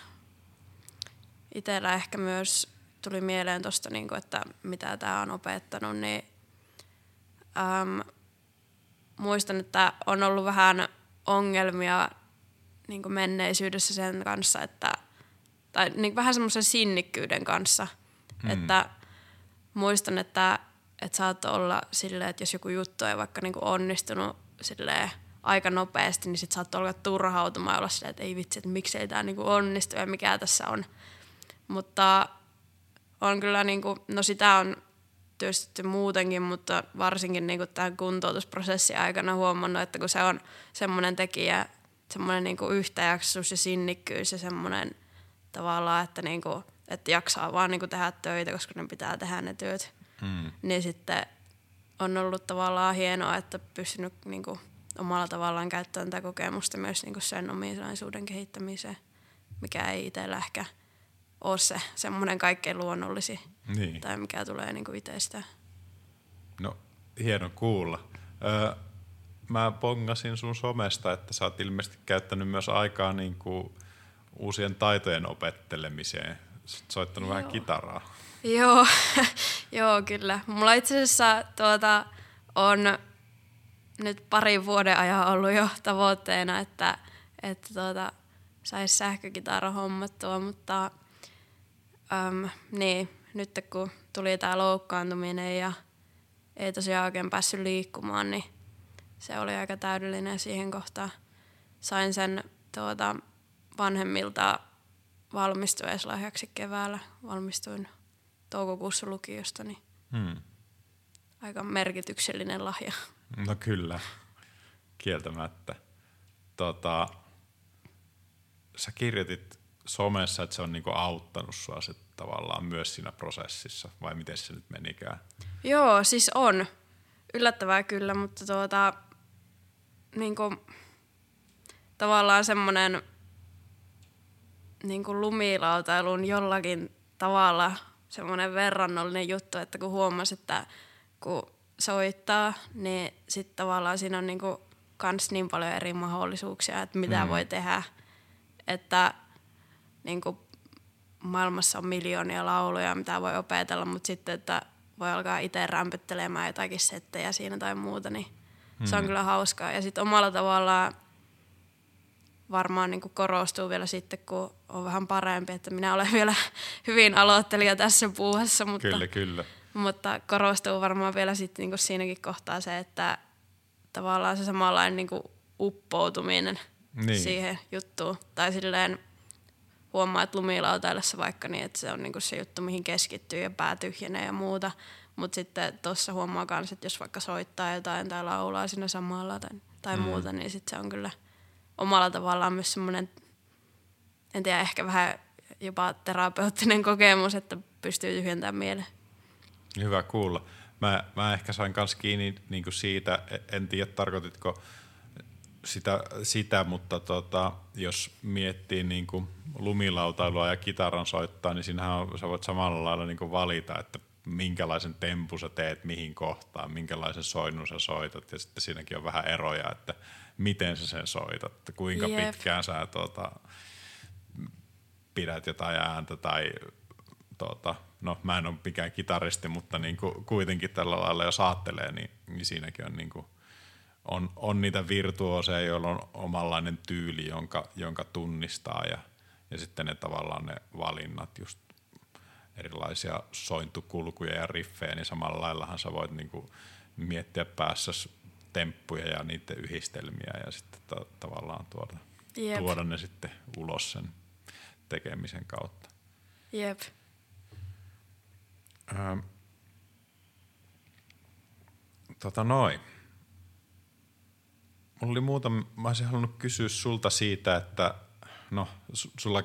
Itellä ehkä myös... tuli mieleen tuosta, että mitä tämä on opettanut, niin äm, muistan, että on ollut vähän ongelmia niin kuin menneisyydessä sen kanssa, että, tai niin vähän semmoisen sinnikkyyden kanssa, hmm. että muistan, että, että saattoi olla silleen, että jos joku juttu ei vaikka niin kuin onnistunut silleen aika nopeasti, niin sitten saattoi olla turhautumaan ja olla silleen, että ei vitsi, että miksei tämä niin kuin onnistu ja mikä tässä on, mutta on kyllä niinku, no sitä on työstetty muutenkin, mutta varsinkin niinku tämän kuntoutusprosessin aikana huomannut, että kun se on semmoinen tekijä, semmoinen niinku yhtäjaksoisuus ja sinnikkyys ja semmoinen tavallaan, että niinku, että jaksaa vaan niinku tehdä töitä, koska ne pitää tehdä ne työt. Mm. Niin sitten on ollut tavallaan hienoa, että pystynyt niinku omalla tavallaan käyttämään tätä kokemusta myös niinku sen ominaisuuden kehittämiseen, mikä ei itsellä ehkä... ole se semmoinen kaikkein luonnollisin niin. Tai mikä tulee niinku itsestä. No, hieno kuulla. Öö, mä bongasin sun somesta, että sä oot ilmeisesti käyttänyt myös aikaa niinku uusien taitojen opettelemiseen. Sä oot soittanut Joo. vähän kitaraa. Joo, Joo kyllä. Mulla itse asiassa tuota, on nyt parin vuoden ajan ollut jo tavoitteena, että, että tuota, sais sähkökitara hommattua, mutta... Um, niin, nyt kun tuli tää loukkaantuminen ja ei tosiaan oikein päässyt liikkumaan, niin se oli aika täydellinen siihen kohtaan. Sain sen tuota, vanhemmilta valmistumislahjaksi keväällä. Valmistuin toukokuussa lukiosta, niin hmm. aika merkityksellinen lahja. No kyllä, kieltämättä. Tota, sä kirjoitit somessa, että se on niinku auttanut sua sit tavallaan myös siinä prosessissa, vai miten se nyt menikään? Joo, siis on. Yllättävää kyllä, mutta tuota, niinku, tavallaan semmoinen niinku lumilautailun jollakin tavalla semmoinen verrannollinen juttu, että kun huomasi, että kun soittaa, niin sit tavallaan siinä on niinku kans niin paljon eri mahdollisuuksia, että mitä mm. voi tehdä, että niin kuin maailmassa on miljoonia lauluja, mitä voi opetella, mutta sitten, että voi alkaa itse rämpyttelemään jotakin settejä siinä tai muuta, niin hmm. se on kyllä hauskaa. Ja sitten omalla tavallaan varmaan niin kuin korostuu vielä sitten, kun on vähän parempi, että minä olen vielä hyvin aloittelija tässä puuhassa. Mutta, kyllä, kyllä. Mutta korostuu varmaan vielä sit niinku siinäkin kohtaa se, että tavallaan se samanlainen niinku uppoutuminen niin. siihen juttuun. Tai silleen huomaa, että lumilautailassa vaikka niin, että se on niinku se juttu, mihin keskittyy ja pää tyhjenee ja muuta. Mutta sitten tuossa huomaa myös, että jos vaikka soittaa jotain tai laulaa siinä samalla tai, tai mm. muuta, niin sit se on kyllä omalla tavallaan myös semmoinen, en tiedä, ehkä vähän jopa terapeuttinen kokemus, että pystyy tyhjentämään mieleen. Hyvä kuulla. Mä, mä ehkä sain kans kiinni niinku siitä, en tiedä tarkoititko sitä, sitä mutta tota, jos miettii niinku lumilautailua ja kitaran soittaa, niin siinähän on, sä voit samalla lailla niinku valita, että minkälaisen tempun sä teet mihin kohtaan, minkälaisen soinnun sä soitat, ja sitten siinäkin on vähän eroja, että miten sä sen soitat, kuinka Jep. pitkään sä tota, pidät jotain ääntä tai tota, no mä en ole mikään kitaristi, mutta niinku kuitenkin tällä lailla jos ajattelee, niin, niin siinäkin on, niinku, on, on niitä virtuooseja, joilla on omanlainen tyyli, jonka, jonka tunnistaa ja, ja sitten ne tavallaan ne valinnat, just erilaisia sointukulkuja ja riffejä, niin samalla laillahan sä voit niinku miettiä päässäsi temppuja ja niiden yhdistelmiä ja sitten ta- tavallaan tuoda, tuoda ne sitten ulos sen tekemisen kautta. Jep. Ähm. Tota noin. Mulla oli muutama, mä olisin halunnut kysyä sulta siitä, että no su- sulla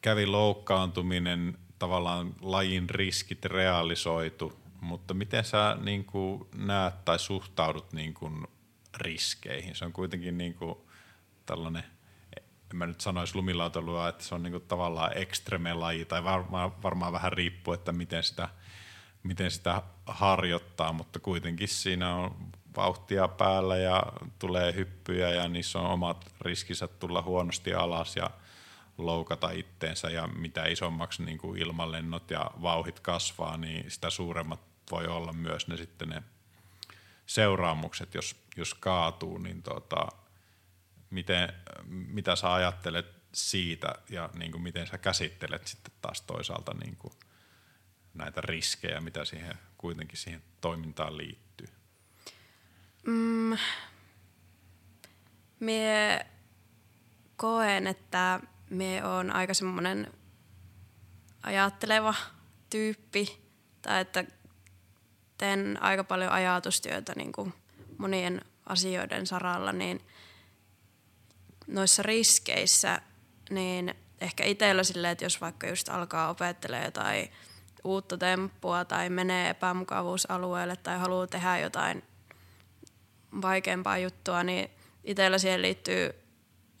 kävi loukkaantuminen, tavallaan lajin riskit realisoitu, mutta miten sä niin kuin näet tai suhtaudut niin kuin riskeihin? Se on kuitenkin niin kuin tällainen, en mä nyt sanoisi lumilautailua, että se on niin kuin tavallaan ekstreme laji tai varmaan, varmaan vähän riippuu, että miten sitä, miten sitä harjoittaa, mutta kuitenkin siinä on vauhtia päällä ja tulee hyppyjä ja niissä on omat riskinsä tulla huonosti alas ja loukata itteensä, ja mitä isommaksi niin kuin ilmalennot ja vauhit kasvaa, niin sitä suuremmat voi olla myös ne sitten ne seuraamukset, jos, jos kaatuu, niin tota, miten, mitä sä ajattelet siitä ja niin kuin miten sä käsittelet sitten taas toisaalta niin kuin näitä riskejä, mitä siihen kuitenkin siihen toimintaan liittyy? Mm, mie koen, että me on aika semmoinen ajatteleva tyyppi, tai että teen aika paljon ajatustyötä niin kuin monien asioiden saralla, niin noissa riskeissä, niin ehkä itsellä silleen, että jos vaikka just alkaa opettelemaan jotain uutta temppua tai menee epämukavuusalueelle tai haluaa tehdä jotain vaikeampaa juttua, niin itsellä siihen liittyy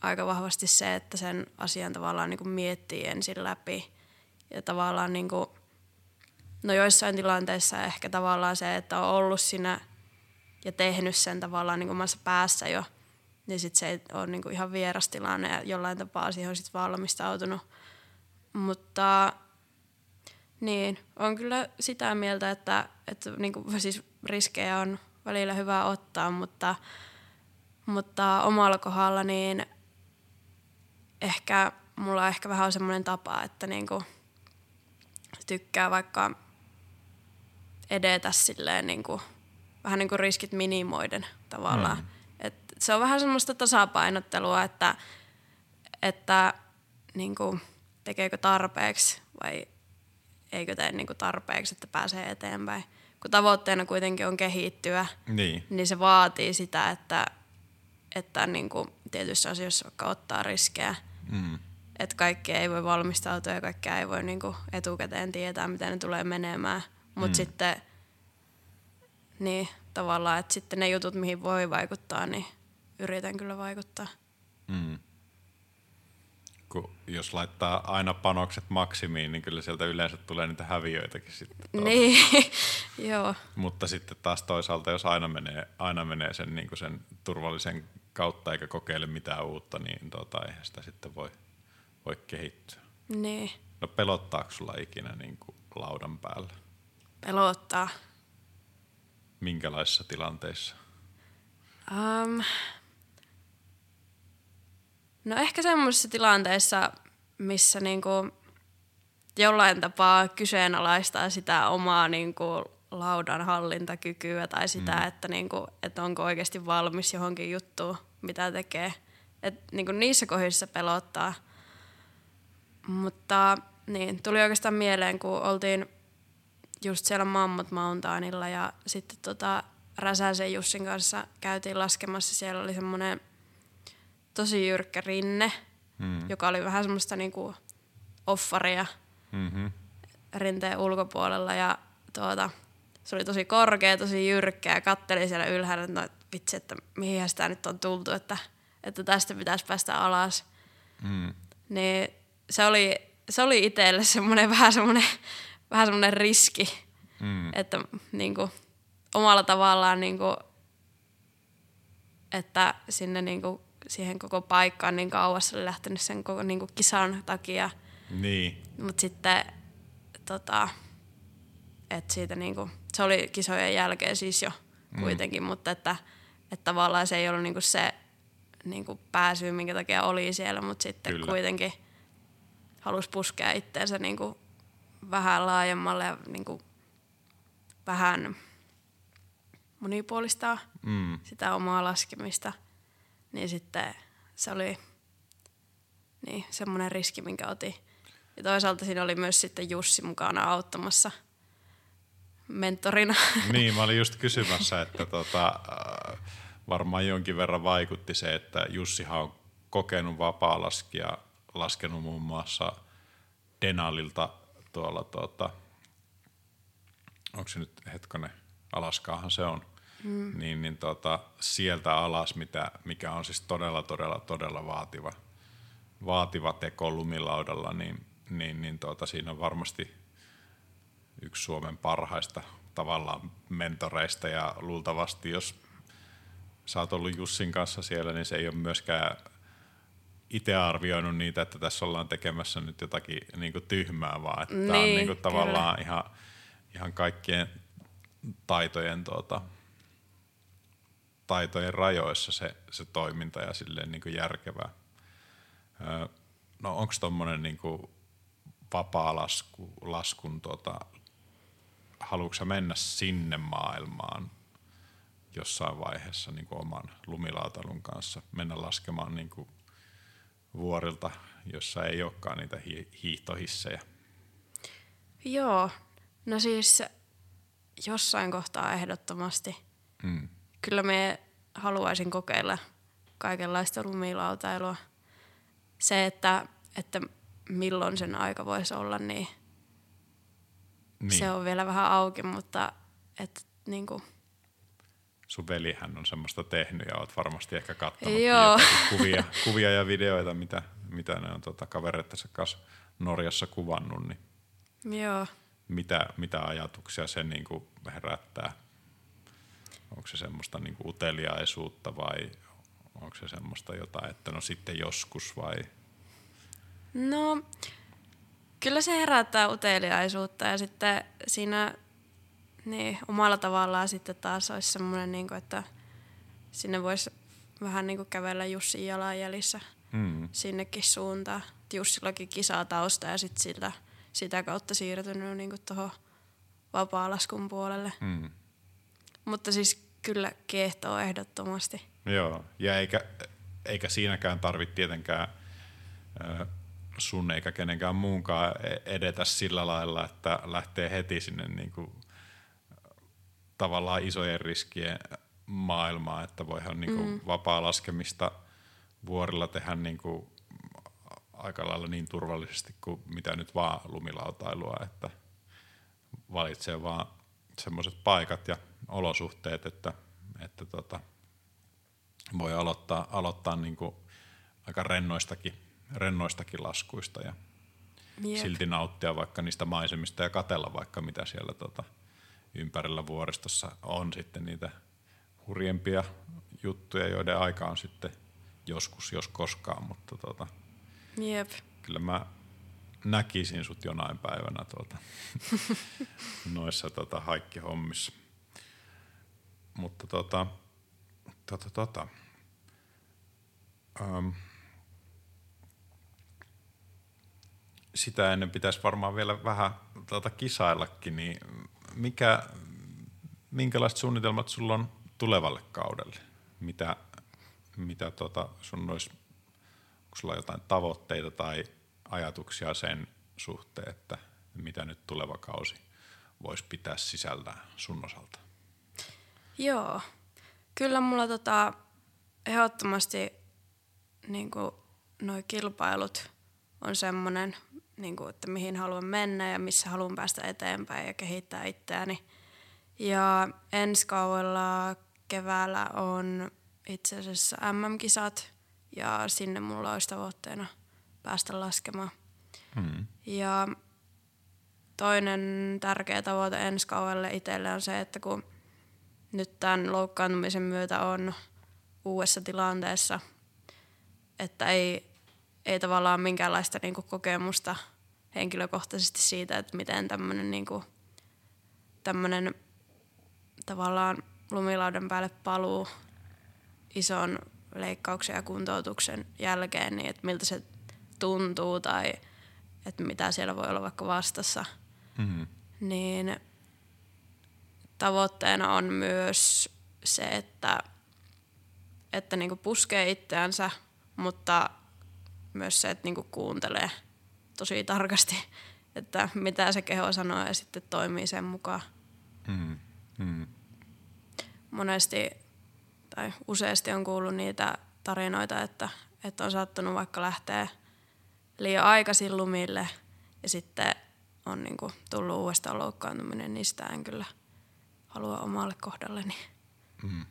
aika vahvasti se, että sen asian tavallaan niin kuin miettii ensin läpi. Ja tavallaan niin kuin, no joissain tilanteissa ehkä tavallaan se, että on ollut siinä ja tehnyt sen tavallaan niin kuin omassa päässä jo, niin sitten se ei ole niin kuin ihan vieras tilanne ja jollain tapaa siihen on sitten valmistautunut. Mutta niin, on kyllä sitä mieltä, että, että niin kuin, siis riskejä on välillä hyvä ottaa, mutta, mutta omalla kohdalla niin ehkä mulla on ehkä vähän semmoinen tapa, että niinku tykkää vaikka edetä silleen niinku, vähän niinku riskit minimoiden tavallaan. Mm. Et se on vähän semmoista tasapainottelua, että, että niinku, tekeekö tarpeeksi vai eikö tee niinku tarpeeksi, että pääsee eteenpäin. Kun tavoitteena kuitenkin on kehittyä, niin, niin se vaatii sitä, että että niin kuin tietyissä asioissa vaikka ottaa riskejä, mm. että kaikki ei voi valmistautua ja kaikkea ei voi niin kuin etukäteen tietää, miten ne tulee menemään. Mutta mm. sitten niin, tavallaan, että sitten ne jutut, mihin voi vaikuttaa, niin yritän kyllä vaikuttaa. Mm. Kun jos laittaa aina panokset maksimiin, niin kyllä sieltä yleensä tulee niitä häviöitäkin sitten. Tuolta. Niin, joo. Mutta sitten taas toisaalta, jos aina menee, aina menee sen, niin kuin sen turvallisen kautta eikä kokeile mitään uutta, niin tota, eihän sitä sitten voi, voi kehittyä. Niin. No pelottaako sulla ikinä niin kuin laudan päällä? Pelottaa. Minkälaisissa tilanteissa? Um. No ehkä semmoisissa tilanteissa, missä niinku jollain tapaa kyseenalaistaa sitä omaa niin kuin laudan hallintakykyä tai sitä, mm. että, niin kuin, että onko oikeasti valmis johonkin juttuun, mitä tekee. Et, niin kuin niissä kohdissa pelottaa. Mutta niin, tuli oikeastaan mieleen, kun oltiin just siellä Mammoth Mountainilla ja sitten tota, Räsäsen Jussin kanssa käytiin laskemassa. Siellä oli semmoinen tosi jyrkkä rinne, mm. joka oli vähän semmoista niin kuin offaria mm-hmm. rinteen ulkopuolella ja tuota, se oli tosi korkea, tosi jyrkkä ja kattelin siellä ylhäällä, että no, vitsi, että mihinhän sitä nyt on tultu, että, että tästä pitäisi päästä alas. Mm. Niin se oli, se oli itselle semmoinen vähän semmoinen, vähän semmoinen riski, mm. että niin kuin, omalla tavallaan, niin kuin, että sinne niin kuin, siihen koko paikkaan niin kauas oli lähtenyt sen koko niin kuin, kisan takia. Niin. Mut sitten tota, et siitä niinku, se oli kisojen jälkeen siis jo kuitenkin, mm. mutta että, että tavallaan se ei ollut niinku se niinku pääsyy, minkä takia oli siellä, mutta sitten Kyllä. kuitenkin halusi puskea itteensä niinku vähän laajemmalle ja niinku vähän monipuolistaa mm. sitä omaa laskemista, niin sitten se oli niin, semmoinen riski, minkä otin. Ja toisaalta siinä oli myös sitten Jussi mukana auttamassa mentorina. Niin, mä olin just kysymässä, että tota, varmaan jonkin verran vaikutti se, että Jussihan on kokenut vapaalaskia, laskenut muun muassa Denalilta tuolla, tota, onko se nyt hetkonen, Alaskaahan se on, mm. niin, niin tota, sieltä alas, mitä, mikä on siis todella, todella, todella vaativa. vaativa teko lumilaudalla, niin, niin, niin tuota, siinä on varmasti yksi Suomen parhaista tavallaan mentoreista ja luultavasti, jos sä oot ollut Jussin kanssa siellä, niin se ei ole myöskään itse arvioinut niitä, että tässä ollaan tekemässä nyt jotakin niin kuin tyhmää, vaan että niin, tämä on niin kuin tavallaan ihan, ihan kaikkien taitojen, tuota, taitojen rajoissa se, se toiminta ja silleen niin kuin järkevää. No onko tommonen niinku vapaalasku, laskun, tota, haluatko sä mennä sinne maailmaan jossain vaiheessa niinku oman lumilautailun kanssa, mennä laskemaan niinku vuorilta, jossa ei olekaan niitä hi- hiihtohissejä? Joo, no siis jossain kohtaa ehdottomasti. Mm. Kyllä me haluaisin kokeilla kaikenlaista lumilautailua. Se, että, että milloin sen aika voisi olla, niin, niin se on vielä vähän auki, mutta et niinku. Sun velihän on semmoista tehnyt ja oot varmasti ehkä kattonut kuvia, kuvia ja videoita, mitä, mitä ne on tota kavereittensa kanssa Norjassa kuvannut. Niin Joo. Mitä, mitä ajatuksia se niinku herättää? Onko se semmoista niinku uteliaisuutta vai onko se semmoista jotain, että no sitten joskus vai? No, kyllä se herättää uteliaisuutta ja sitten siinä niin, omalla tavallaan sitten taas olisi semmoinen, niin kuin, että sinne voisi vähän niin kuin kävellä Jussin jalanjäljissä mm. sinnekin suuntaan. Jussillakin kisaa tausta ja sitten siltä, sitä kautta siirtynyt niin kuin tuohon vapaalaskun puolelle. Mm. Mutta siis kyllä kiehtoo ehdottomasti. Joo, ja eikä, eikä siinäkään tarvitse tietenkään sun eikä kenenkään muunkaan edetä sillä lailla, että lähtee heti sinne niin kuin, tavallaan isojen riskien maailmaan, että voihan niin kuin, mm. vapaa laskemista vuorilla tehdä niin kuin, aika lailla niin turvallisesti kuin mitä nyt vaan lumilautailua, että valitsee vaan semmoiset paikat ja olosuhteet, että, että tota, voi aloittaa, aloittaa niin kuin aika rennoistakin, rennoistakin laskuista ja Jep. silti nauttia vaikka niistä maisemista ja katella vaikka mitä siellä tota ympärillä vuoristossa on sitten niitä hurjempia juttuja, joiden aika on sitten joskus, jos koskaan, mutta tota, Jep. kyllä mä näkisin sut jonain päivänä tuota, noissa tota, haikkihommissa. Mutta tota, Tota, tota. Ähm. sitä ennen pitäisi varmaan vielä vähän tuota kisaillakin, niin mikä, minkälaiset suunnitelmat sulla on tulevalle kaudelle? Mitä, mitä tuota sun olisi, onko sulla jotain tavoitteita tai ajatuksia sen suhteen, että mitä nyt tuleva kausi voisi pitää sisällään sun osalta? Joo, kyllä mulla tota ehdottomasti niinku noi kilpailut on semmoinen, niinku, että mihin haluan mennä ja missä haluan päästä eteenpäin ja kehittää itseäni. Ja ensi kaudella keväällä on itse asiassa M M-kisat ja sinne mulla olisi tavoitteena päästä laskemaan. Mm. Ja toinen tärkeä tavoite ensi kaudelle itselle on se, että kun nyt tämän loukkaantumisen myötä on uudessa tilanteessa, että ei, ei tavallaan minkäänlaista niinku kokemusta henkilökohtaisesti siitä, että miten tämmöinen niinku, tämmöinen tavallaan lumilaudan päälle paluu ison leikkauksen ja kuntoutuksen jälkeen, niin että miltä se tuntuu tai että mitä siellä voi olla vaikka vastassa, mm-hmm. niin tavoitteena on myös se, että, että niinku puskee itseänsä, mutta myös se, että niinku kuuntelee tosi tarkasti, että mitä se keho sanoo ja sitten toimii sen mukaan. Mm, mm. Monesti tai useasti on kuullut niitä tarinoita, että, että on saattanut vaikka lähteä liian aikaisin lumille ja sitten on niinku tullut uudestaan loukkaantuminen, niin sitä en kyllä halua omalle kohdalleni. Mm.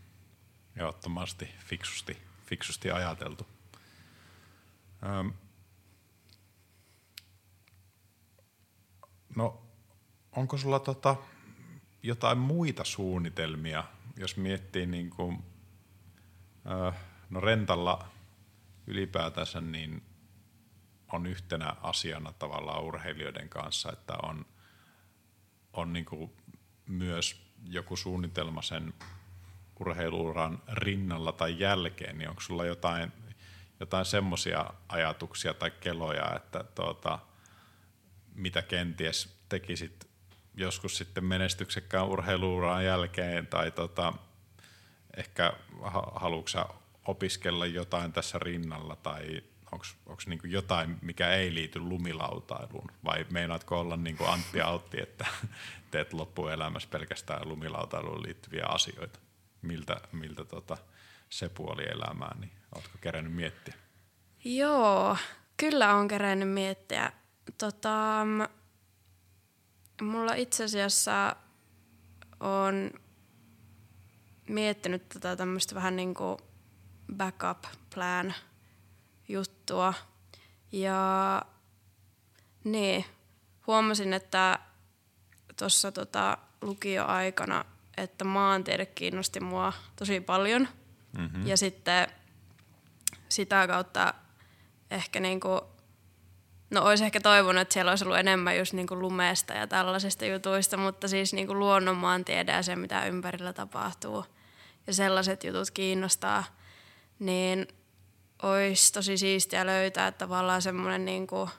Ehdottomasti, fiksusti, fiksusti ajateltu. No, onko sulla tota jotain muita suunnitelmia, jos miettii niin kuin, no Rentalla ylipäätänsä niin on yhtenä asiana tavallaan urheilijoiden kanssa, että on, on niin kuin myös joku suunnitelma sen urheiluuran rinnalla tai jälkeen, niin onko sulla jotain jotain semmoisia ajatuksia tai keloja, että tuota, mitä kenties tekisit joskus sitten menestyksekkään urheiluuraan jälkeen, tai tuota, ehkä haluatko opiskella jotain tässä rinnalla, tai onko niinku jotain, mikä ei liity lumilautailuun, vai meinaatko olla niin kuin Antti Autti, että teet loppuelämässä pelkästään lumilautailuun liittyviä asioita, miltä, miltä tuota, se puoli elämää, niin ootko kerännyt miettiä? Joo, kyllä on kerännyt miettiä. Tota, mulla itse asiassa on miettinyt tätä tämmöistä vähän niin kuin backup plan juttua. Ja niin, huomasin, että tuossa tota lukioaikana, että maantiede kiinnosti mua tosi paljon. Mm-hmm. Ja sitten sitä kautta ehkä niinku, no olisi ehkä toivonut, että siellä olisi ollut enemmän just niinku lumesta ja tällaisista jutuista, mutta siis niinku luonnonmaantiede ja se, mitä ympärillä tapahtuu ja sellaiset jutut kiinnostaa, niin olisi tosi siistiä löytää tavallaan semmoinen niinku,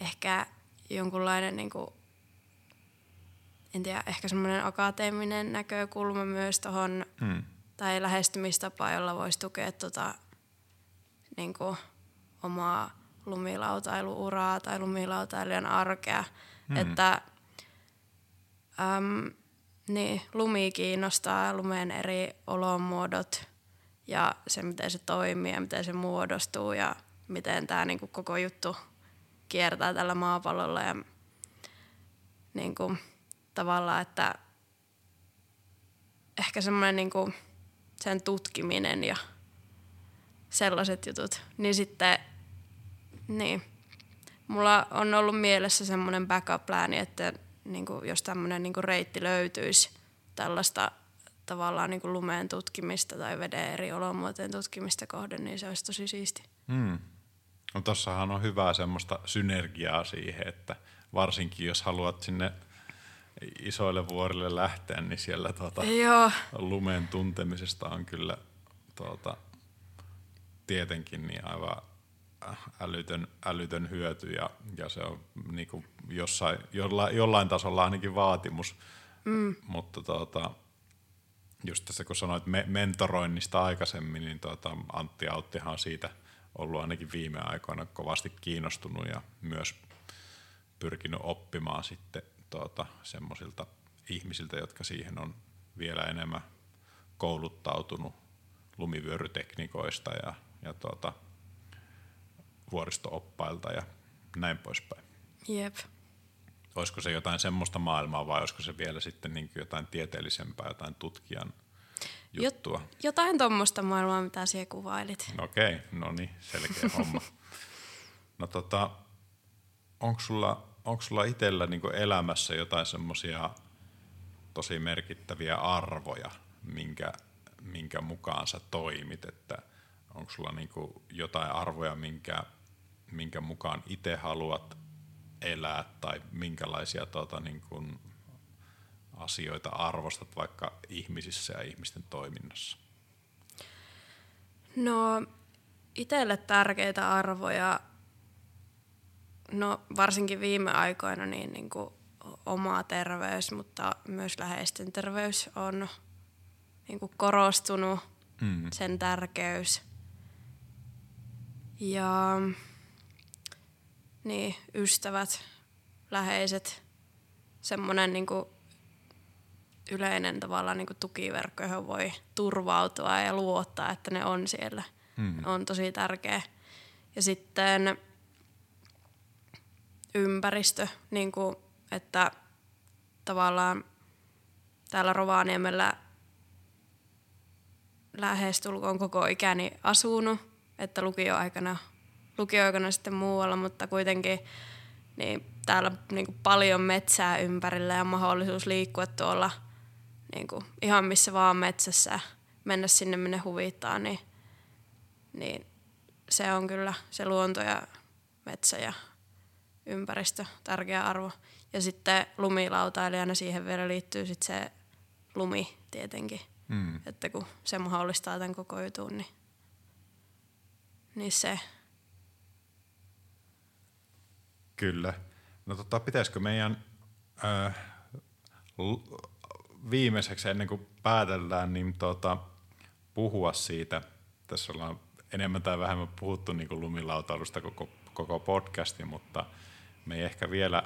ehkä jonkunlainen, niinku, en tiedä, ehkä semmoinen akateeminen näkökulma myös tuohon mm. tai lähestymistapa, jolla voisi tukea tota, niin kuin, omaa lumilautailuuraa tai lumilautailijan arkea. Mm. Että, äm, niin, lumi kiinnostaa, lumen eri olomuodot ja se, miten se toimii ja miten se muodostuu ja miten tämä niin kuin, koko juttu kiertää tällä maapallolla. Ja, niin kuin, tavallaan, että ehkä semmoinen niin kuin, sen tutkiminen ja sellaiset jutut, niin sitten niin, mulla on ollut mielessä semmoinen backup plan, että niinku, jos tämmöinen niinku, reitti löytyisi tällaista tavallaan niinku, lumeen tutkimista tai veden eri olomuotojen tutkimista kohden, niin se olisi tosi siisti. Mm. No tossahan on hyvää semmoista synergiaa siihen, että varsinkin jos haluat sinne isoille vuorille lähteä, niin siellä tuota lumen tuntemisesta on kyllä tuota, tietenkin niin aivan älytön, älytön hyöty ja, ja se on niin kuin jossain, jollain, jollain tasolla ainakin vaatimus, mm. mutta tuota, just tässä kun sanoit me, mentoroinnista aikaisemmin, niin tuota, Antti Auttihan on siitä ollut ainakin viime aikoina kovasti kiinnostunut ja myös pyrkinyt oppimaan sitten tuota, semmoisilta ihmisiltä, jotka siihen on vielä enemmän kouluttautunut lumivyöryteknikoista ja, ja tuota, vuoristo-oppailta ja näin poispäin. Jep. Olisiko se jotain semmoista maailmaa vai olisiko se vielä sitten niin kuin jotain tieteellisempää, jotain tutkijan juttua? Jot, jotain tuommoista maailmaa, mitä siellä kuvailit. Okei, okay, no niin, selkeä homma. No tota, onko sulla, onko sulla itsellä niin kuin elämässä jotain semmoisia tosi merkittäviä arvoja, minkä, minkä mukaan sä toimit, että onko sulla niin kuin jotain arvoja, minkä, minkä mukaan itse haluat elää tai minkälaisia tuota, niin kuin asioita arvostat vaikka ihmisissä ja ihmisten toiminnassa? No itselle tärkeitä arvoja, no varsinkin viime aikoina niin, niin kuin oma terveys, mutta myös läheisten terveys on niin kuin korostunut, mm-hmm. sen tärkeys. Ja niin, ystävät, läheiset, semmoinen niinku yleinen tavallaan niinku tukiverkko, johon voi turvautua ja luottaa, että ne on siellä. Mm. On tosi tärkeä. Ja sitten ympäristö, niinku, että tavallaan täällä Rovaniemellä lähestulkoon koko ikäni asunut, että lukioaikana lukioaikana sitten muualla, mutta kuitenkin niin täällä niinku paljon metsää ympärillä ja mahdollisuus liikkua tuolla niinku ihan missä vaan metsässä, mennä sinne minne huvittaa, niin, niin se on kyllä se luonto ja metsä ja ympäristö tärkeä arvo. Ja sitten lumilautailijana siihen vielä liittyy sit se lumi tietenkin, mm. että kun se mahdollistaa tämän koko jutun, niin, niin se... Kyllä. No tota, pitäisikö meidän öö, viimeiseksi ennen kuin päätellään, niin tota, puhua siitä, tässä ollaan enemmän tai vähemmän puhuttu niin kuin lumilautailusta koko, koko podcasti, mutta me ei ehkä vielä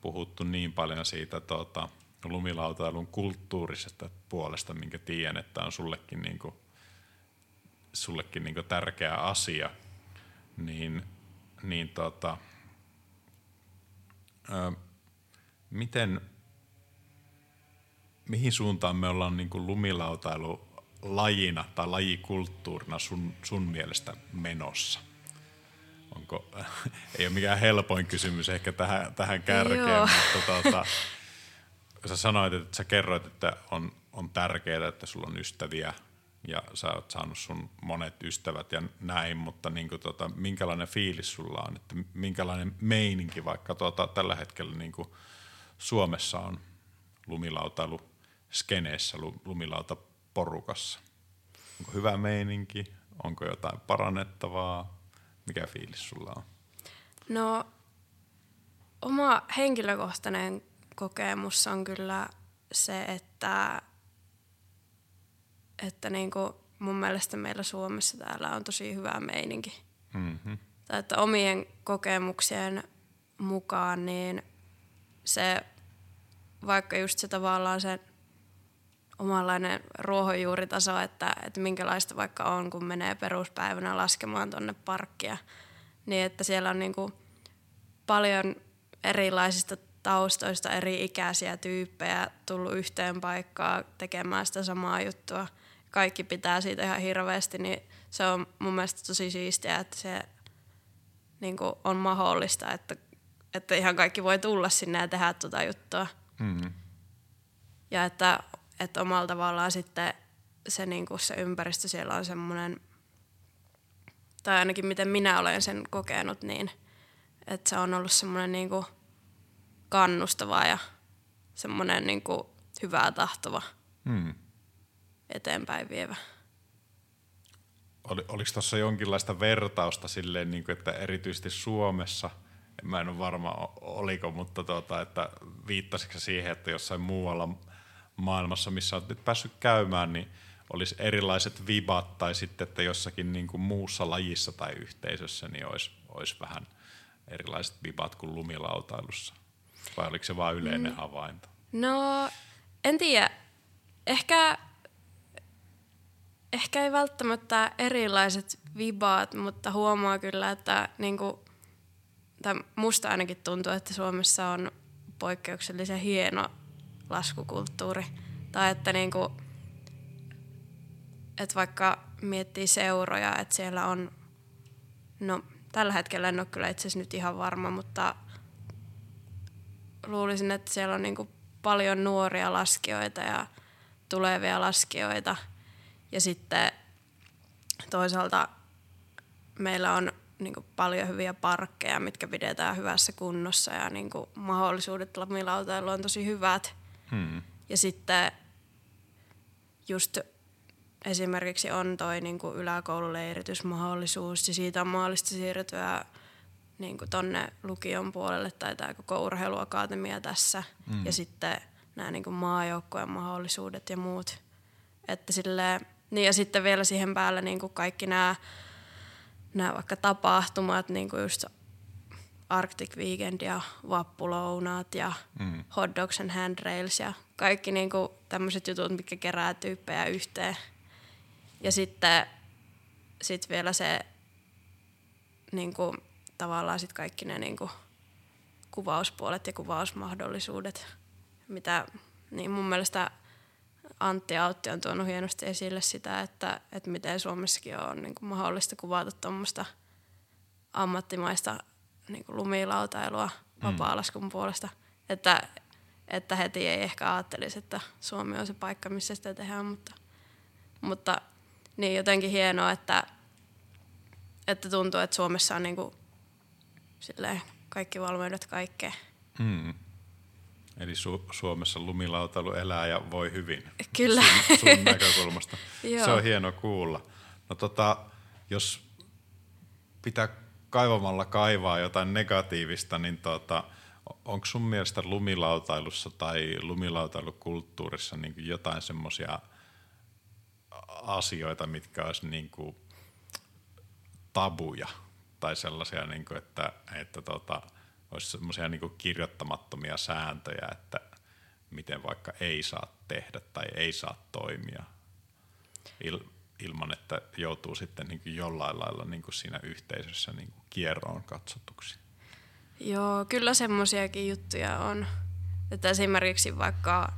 puhuttu niin paljon siitä tota, lumilautailun kulttuurisesta puolesta, minkä tiedän, että on sullekin, niin kuin, sullekin niin kuin tärkeä asia, niin, niin tota... Miten, mihin suuntaan me ollaan niin kuin lumilautailu lajina tai lajikulttuurina sun, sun mielestä menossa? Onko, ei ole mikään helpoin kysymys ehkä tähän, tähän kärkeen, mutta tuota, sä sanoit, että sä kerroit, että on, on tärkeää, että sulla on ystäviä ja sä oot saanut sun monet ystävät ja näin, mutta niin kuin tuota, minkälainen fiilis sulla on, että minkälainen meininki vaikka tuota, tällä hetkellä niin kuin Suomessa on lumilautailu skeneessä, lumilautaporukassa? Onko hyvä meininki? Onko jotain parannettavaa? Mikä fiilis sulla on? No oma henkilökohtainen kokemus on kyllä se, että Että niin kuin mun mielestä meillä Suomessa täällä on tosi hyvä meininki. Mm-hmm. Tai että omien kokemuksien mukaan, niin se, vaikka just se tavallaan se omanlainen ruohonjuuritaso, että, että minkälaista vaikka on, kun menee peruspäivänä laskemaan tonne parkkia, niin että siellä on niin kuin paljon erilaisista taustoista eri ikäisiä tyyppejä tullut yhteen paikkaan tekemään sitä samaa juttua. Kaikki pitää siitä ihan hirveästi, niin se on mun mielestä tosi siistiä, että se niin kuin on mahdollista, että, että ihan kaikki voi tulla sinne ja tehdä tuota juttua. Mm-hmm. Ja että, että omalla tavallaan sitten se, niin kuin se ympäristö siellä on semmoinen, tai ainakin miten minä olen sen kokenut, niin että se on ollut semmoinen niin kuin kannustava ja semmoinen niin kuin hyvää tahtova, hmm. eteenpäin vievä. Oli, oliko tuossa jonkinlaista vertausta silleen, niin kuin, että erityisesti Suomessa, mä en ole varma oliko, mutta tuota, että viittasitko siihen, että jossain muualla maailmassa, missä olet nyt päässyt käymään, niin olisi erilaiset vibat tai sitten, että jossakin niin kuin muussa lajissa tai yhteisössä niin olisi, olisi vähän erilaiset vibat kuin lumilautailussa? Vai oliko se vain yleinen mm. havainto? No, en tiedä. Ehkä... Ehkä ei välttämättä erilaiset vibaat, mutta huomaa kyllä, että niinku, tai musta ainakin tuntuu, että Suomessa on poikkeuksellisen hieno laskukulttuuri. Tai että niinku, et vaikka miettii seuroja, että siellä on, no tällä hetkellä en ole kyllä itse asiassa nyt ihan varma, mutta luulisin, että siellä on niinku paljon nuoria laskijoita ja tulevia laskijoita. Ja sitten toisaalta meillä on niin kuin paljon hyviä parkkeja, mitkä pidetään hyvässä kunnossa ja niin kuin mahdollisuudet lumilautailuun on tosi hyvät. Hmm. Ja sitten just esimerkiksi on toi niin kuin yläkoululeiritysmahdollisuus ja siitä on mahdollista siirtyä niin kuin tonne lukion puolelle tai tää koko urheiluakatemia tässä. Hmm. Ja sitten nämä niin kuin maajoukkojen mahdollisuudet ja muut. Että silleen... Niin ja sitten vielä siihen päälle niin kuin kaikki nämä, nämä vaikka tapahtumat, niin kuin just Arctic Weekend ja vappulounaat ja mm. hot dogs and handrails ja kaikki niin kuin tämmöiset jutut, mitkä kerää tyyppejä yhteen. Ja sitten sit vielä se niin kuin, tavallaan sit kaikki ne niin kuin, kuvauspuolet ja kuvausmahdollisuudet, mitä niin mun mielestä... Antti Autti on tuonut hienosti esille sitä, että, että miten Suomessakin on niin kuin mahdollista kuvata tuommoista ammattimaista niin kuin lumilautailua vapaa-laskun puolesta. Että, että heti ei ehkä ajattelisi, että Suomi on se paikka, missä sitä tehdään, mutta, mutta niin jotenkin hienoa, että, että tuntuu, että Suomessa on niin kuin, silleen, kaikki valmiudet kaikkeen. Mm. Eli Su- Suomessa lumilautailu elää ja voi hyvin. Kyllä. Sun, sun näkökulmasta. Se on hieno kuulla. No tota, jos pitää kaivamalla kaivaa jotain negatiivista, niin tota, onko sun mielestä lumilautailussa tai lumilautailukulttuurissa niin kuin jotain semmoisia asioita, mitkä olisi niin kuin tabuja tai sellaisia, niin kuin, että, että tota, olisi semmoisia niin kuin kirjoittamattomia sääntöjä, että miten vaikka ei saa tehdä tai ei saa toimia il- ilman, että joutuu sitten niin kuin jollain lailla niin kuin siinä yhteisössä niin kuin kierroon katsotuksi. Joo, kyllä semmoisiakin juttuja on. Että esimerkiksi vaikka,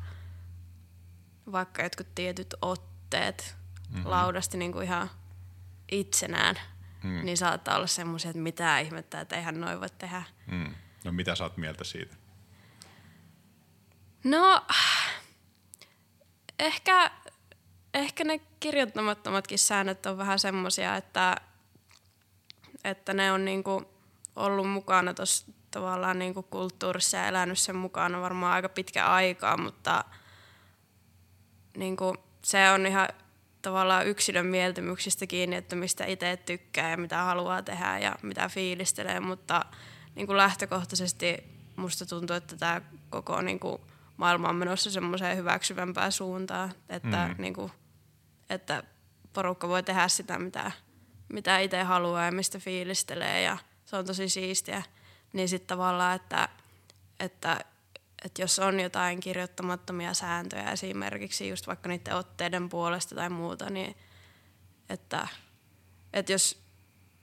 vaikka jotkut tietyt otteet mm-hmm. laudasti niin kuin ihan itsenään, mm. niin saattaa olla semmoisia, että mitä ihmettä, että eihän noin voi tehdä. Mm. No mitä sä oot mieltä siitä? No, ehkä, ehkä ne kirjoittamattomatkin säännöt on vähän semmoisia, että, että ne on niinku ollut mukana tuossa tavallaan niinku kulttuurissa ja elänyt sen mukana varmaan aika pitkä aikaa, mutta niinku, se on ihan tavallaan yksilön mieltymyksistä kiinni, että mistä itse tykkää ja mitä haluaa tehdä ja mitä fiilistelee, mutta niin kuin lähtökohtaisesti musta tuntuu, että tämä koko niin kuin maailma on menossa semmoiseen hyväksyvämpään suuntaan, että, mm. niin kuin, että porukka voi tehdä sitä, mitä, mitä itse haluaa ja mistä fiilistelee ja se on tosi siistiä. Niin sitten tavallaan, että, että, että jos on jotain kirjoittamattomia sääntöjä esimerkiksi just vaikka niiden otteiden puolesta tai muuta, niin että, että jos,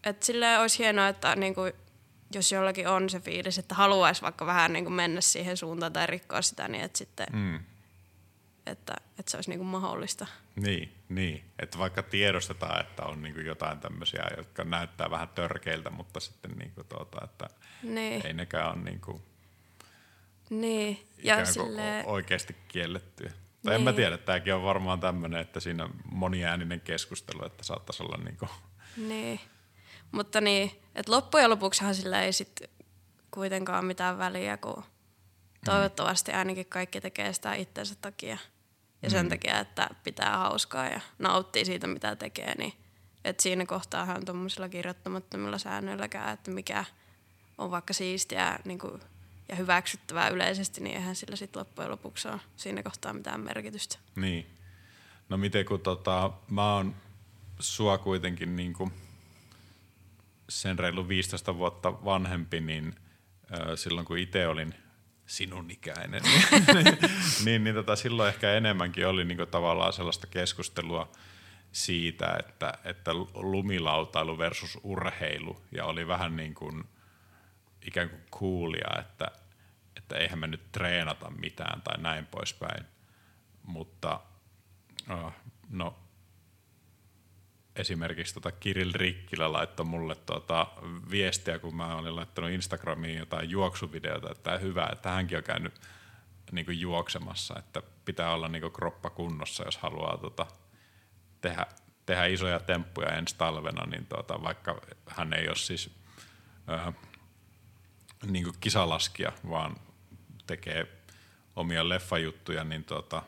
että silleen olisi hienoa, että niin kuin jos jollakin on se fiilis, että haluaisi vaikka vähän niin kuin mennä siihen suuntaan tai rikkoa sitä, niin että, sitten, mm. että, että se olisi niin kuin mahdollista. Niin, niin, että vaikka tiedostetaan, että on niin kuin jotain tämmöisiä, jotka näyttää vähän törkeiltä, mutta sitten niin kuin tuota, että niin. ei nekään ole niin kuin niin. ja ikään kuin silleen... oikeasti kiellettyä. Tai niin. en mä tiedä, tämäkin on varmaan tämmöinen, että siinä moniääninen keskustelu, että saattaisi olla niin kuin... Niin. Mutta niin, että loppujen lopuksihan sillä ei sit kuitenkaan ole mitään väliä, kun toivottavasti ainakin kaikki tekee sitä itsensä takia. Ja sen mm. takia, että pitää hauskaa ja nauttii siitä, mitä tekee, niin, Et siinä kohtaahan tuommoisilla kirjoittamattomilla säännöilläkään, että mikä on vaikka siistiä niin kuin, ja hyväksyttävää yleisesti, niin eihän sillä sitten loppujen lopuksi ole siinä kohtaa mitään merkitystä. Niin. No miten kun tota, mä oon sua kuitenkin niin kuin sen reilu viisitoista vuotta vanhempi, niin äh, silloin kun itse olin sinun ikäinen, niin, niin, niin tota, silloin ehkä enemmänkin oli niin kuin tavallaan sellaista keskustelua siitä, että, että lumilautailu versus urheilu, ja oli vähän niin kuin ikään kuin coolia, että, että eihän me nyt treenata mitään tai näin poispäin, mutta oh, no esimerkiksi tota Kiril Rikkilä laittoi mulle tuota viestiä, kun mä olin laittanut Instagramiin jotain juoksuvideota, että tää hyvä, että hänkin on käynyt niinku juoksemassa, että pitää olla niinku kroppa kunnossa, jos haluaa tota tehdä, tehdä isoja temppuja ensi talvena, niin tuota, vaikka hän ei ole siis äh, niinku kisalaskija, vaan tekee omia leffajuttuja, niin tuota,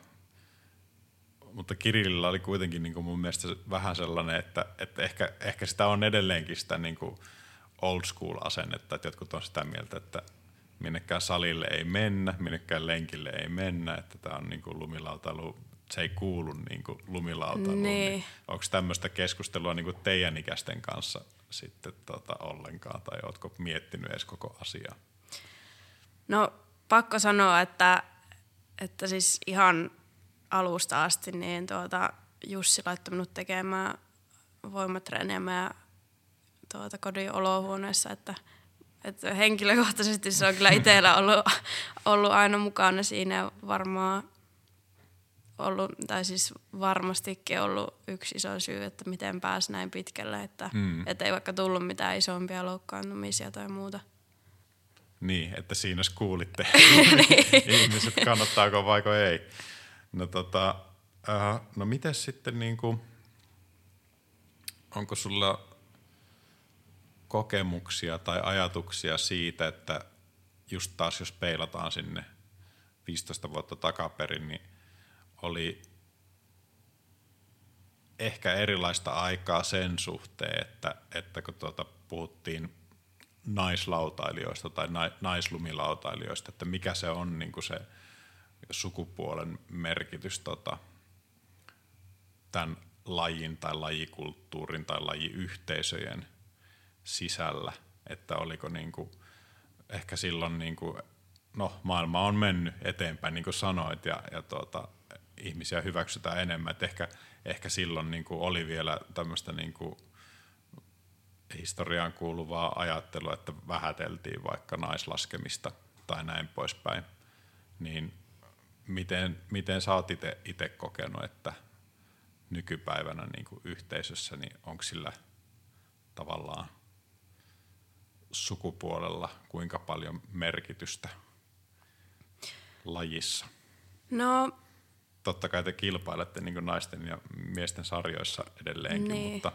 mutta Kirilillä oli kuitenkin niin kuin mun mielestä vähän sellainen, että, että ehkä, ehkä sitä on edelleenkin sitä niin kuin old school asennetta, että jotkut on sitä mieltä, että minnekään salille ei mennä, minnekään lenkille ei mennä, että tämä on niin kuin lumilautailu, se ei kuulu niin kuin lumilautailuun. Nee. Niin onko tämmöistä keskustelua niin kuin teidän ikäisten kanssa sitten tota ollenkaan, tai ootko miettinyt edes koko asiaa? No pakko sanoa, että, että siis ihan alusta asti niin tuota, Jussi laittoi minut tekemään voimatreeniä meidän tuota, kodin olohuoneessa. Että, että henkilökohtaisesti se on kyllä itsellä ollut, ollut aina mukana siinä, varmaan ollut, tai siis varmastikin ollut yksi iso syy, että miten pääsi näin pitkälle, että mm. ei vaikka tullut mitään isompia loukkaantumisia tai muuta. Niin, että siinä kuulitte ihmiset, kannattaako vaiko ei. No tota, äh, no mites sitten niinku, onko sulla kokemuksia tai ajatuksia siitä, että just taas jos peilataan sinne viisitoista vuotta takaperin, niin oli ehkä erilaista aikaa sen suhteen, että, että kun tuota puhuttiin naislautailijoista tai na, naislumilautailijoista, että mikä se on niinku se sukupuolen merkitys tota, tämän lajin tai lajikulttuurin tai lajiyhteisöjen sisällä, että oliko niinku, ehkä silloin, niinku, no maailma on mennyt eteenpäin, niin kuin sanoit, ja, ja tuota, ihmisiä hyväksytään enemmän, että ehkä, ehkä silloin niinku oli vielä tämmöistä niinku historiaan kuuluvaa ajattelua, että vähäteltiin vaikka naislaskemista tai näin poispäin, niin Miten, miten sä oot itse kokenut, että nykypäivänä niin kuin yhteisössä, niin onko sillä tavallaan sukupuolella kuinka paljon merkitystä lajissa? No, totta kai te kilpailette niin kuin naisten ja miesten sarjoissa edelleenkin, niin. Mutta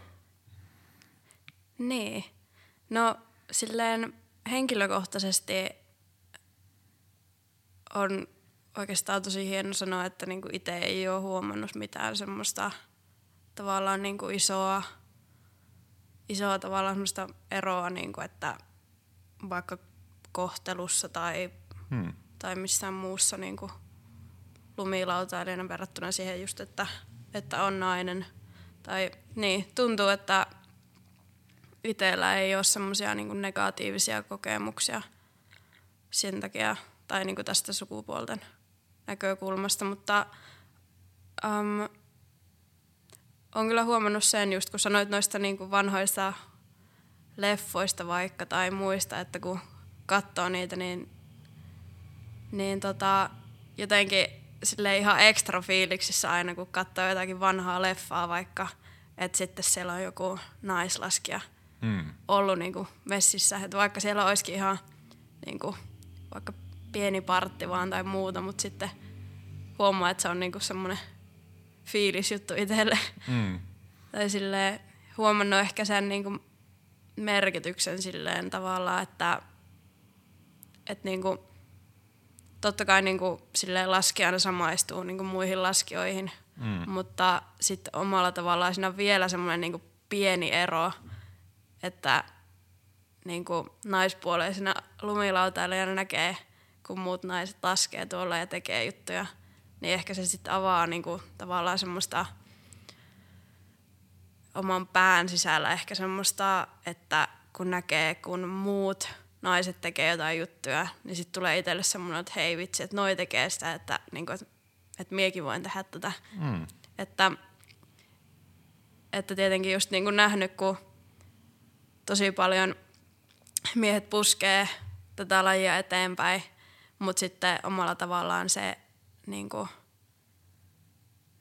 niin. No, silleen henkilökohtaisesti on oikeastaan tosi hieno sanoa, että niinku itse ei ole huomannut mitään semmoista tavallaan niinku isoa, isoa tavallaan semmoista eroa, niinku, että vaikka kohtelussa tai, hmm. tai missään muussa niinku lumilautailijana verrattuna siihen just, että, että on nainen. Tai niin, tuntuu, että itsellä ei ole semmoisia niinku negatiivisia kokemuksia sen takia tai niinku tästä sukupuolten näkökulmasta, mutta um, on kyllä huomannut sen, just kun sanoit noista niinku vanhoista leffoista vaikka tai muista, että kun katsoo niitä, niin, niin tota, jotenkin silleen ihan ekstra fiiliksissä aina, kun katsoo jotakin vanhaa leffaa vaikka, että sitten siellä on joku naislaskija mm. ollut niinku messissä, että vaikka siellä olisikin ihan niinku, vaikka pieni partti vaan tai muuta, mutta sitten huomaa, että se on niinku semmoinen fiilisjuttu itselle. Mm. Tai silleen huomannut ehkä sen niinku merkityksen silleen tavallaan, että et niinku, totta kai niinku silleen laskijana samaistuu niinku muihin laskijoihin, mm. mutta sitten omalla tavallaan siinä on vielä semmoinen niinku pieni ero, että niin kuin naispuoleisena lumilautailijana näkee, kun muut naiset laskee tuolla ja tekee juttuja, niin ehkä se sitten avaa niin kuin tavallaan semmoista oman pään sisällä ehkä semmoista, että kun näkee, kun muut naiset tekee jotain juttuja, niin sitten tulee itselle semmoinen, että hei vitsi, että noi tekee sitä, että, niin kuin, että miekin voin tehdä tätä. Mm. Että, että tietenkin just niin kuin nähnyt, kun tosi paljon miehet puskee tätä lajia eteenpäin, mutta sitten omalla tavallaan se, niin kuin,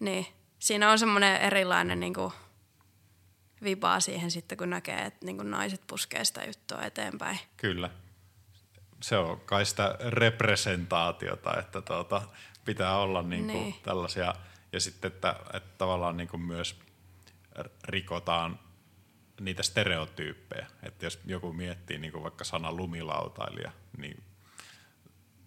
niin, siinä on semmoinen erilainen niin kuin vibaa siihen sitten, kun näkee, että niin kuin naiset puskee sitä juttua eteenpäin. Kyllä. Se on kai sitä representaatiota, että tuota, pitää olla niin kuin niin. tällaisia, ja sitten, että, että tavallaan niin kuin myös rikotaan niitä stereotyyppejä. Että jos joku miettii niin kuin vaikka sana lumilautailija, niin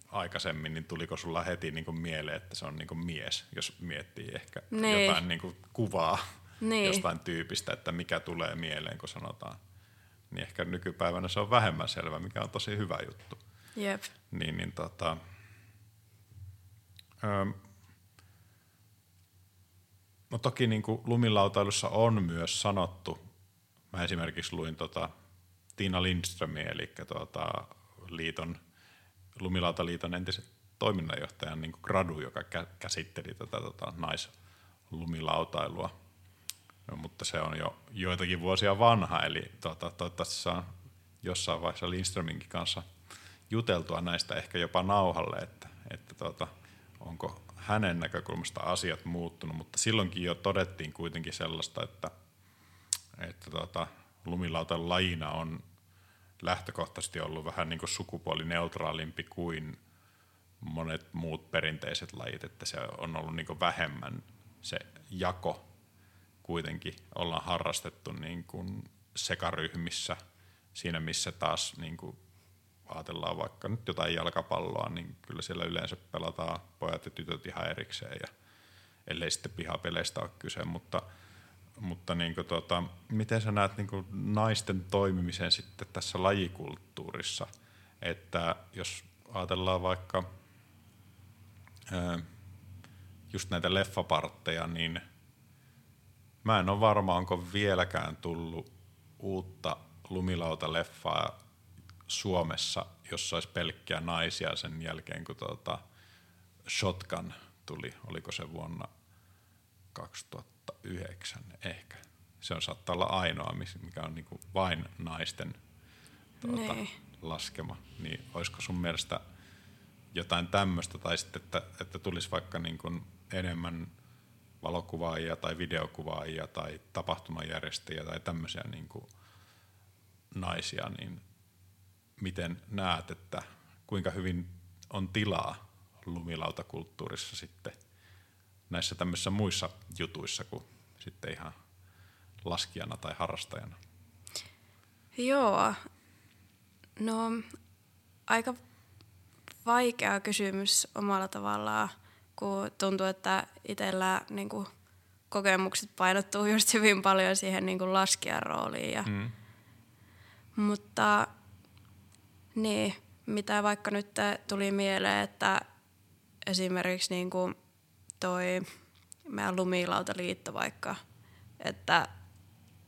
aikaisemmin, niin tuliko sulla heti niin kuin mieleen, että se on niin kuin mies, jos miettii ehkä niin. jotain niin kuin kuvaa niin. jostain tyypistä, että mikä tulee mieleen, kun sanotaan. Niin ehkä nykypäivänä se on vähemmän selvä, mikä on tosi hyvä juttu. Jep. Niin, niin tota... Öö, no toki niin kuin lumilautailussa on myös sanottu, mä esimerkiksi luin tota Tiina Lindströmiä, eli tuota liiton, Lumilautaliiton entisen toiminnanjohtajan niin kuin gradu, joka käsitteli tätä tota naislumilautailua, no, mutta se on jo joitakin vuosia vanha, eli tuota, toivottavasti saa jossain vaiheessa Lindströminkin kanssa juteltua näistä ehkä jopa nauhalle, että, että tuota, onko hänen näkökulmasta asiat muuttunut, mutta silloinkin jo todettiin kuitenkin sellaista, että että tuota, lumilautan lajina on lähtökohtaisesti ollut vähän niin kuin sukupuolineutraalimpi kuin monet muut perinteiset lajit, että se on ollut niin kuin vähemmän se jako kuitenkin. Ollaan harrastettu niin kuin sekaryhmissä siinä, missä taas niin kuin ajatellaan vaikka nyt jotain jalkapalloa, niin kyllä siellä yleensä pelataan pojat ja tytöt ihan erikseen, ja ellei sitten pihapeleistä ole kyse, mutta Mutta niin kuin tuota, miten sä näet niin kuin naisten toimimisen sitten tässä lajikulttuurissa, että jos ajatellaan vaikka ää, just näitä leffapartteja, niin mä en ole varma, onko vieläkään tullut uutta lumilautaleffaa Suomessa, jossa olisi pelkkiä naisia sen jälkeen, kun tuota Shotgun tuli, oliko se vuonna kaksituhattayhdeksän ehkä. Se on saattaa olla ainoa, mikä on niinku vain naisten tuota, laskema. Niin olisiko sun mielestä jotain tämmöistä, tai sitten, että, että tulisi vaikka niinku enemmän valokuvaajia tai videokuvaajia tai tapahtumajärjestäjiä tai tämmöisiä niinku naisia, niin miten näet, että kuinka hyvin on tilaa lumilautakulttuurissa sitten näissä tämmöisissä muissa jutuissa kuin sitten ihan laskijana tai harrastajana? Joo, no aika vaikea kysymys omalla tavallaan, kun tuntuu, että itsellä niin kuin kokemukset painottuu just hyvin paljon siihen niin kuin laskijan rooliin. Ja, mm. mutta niin, mitä vaikka nyt tuli mieleen, että esimerkiksi niin kuin toi meidän Lumilautaliitto vaikka, että,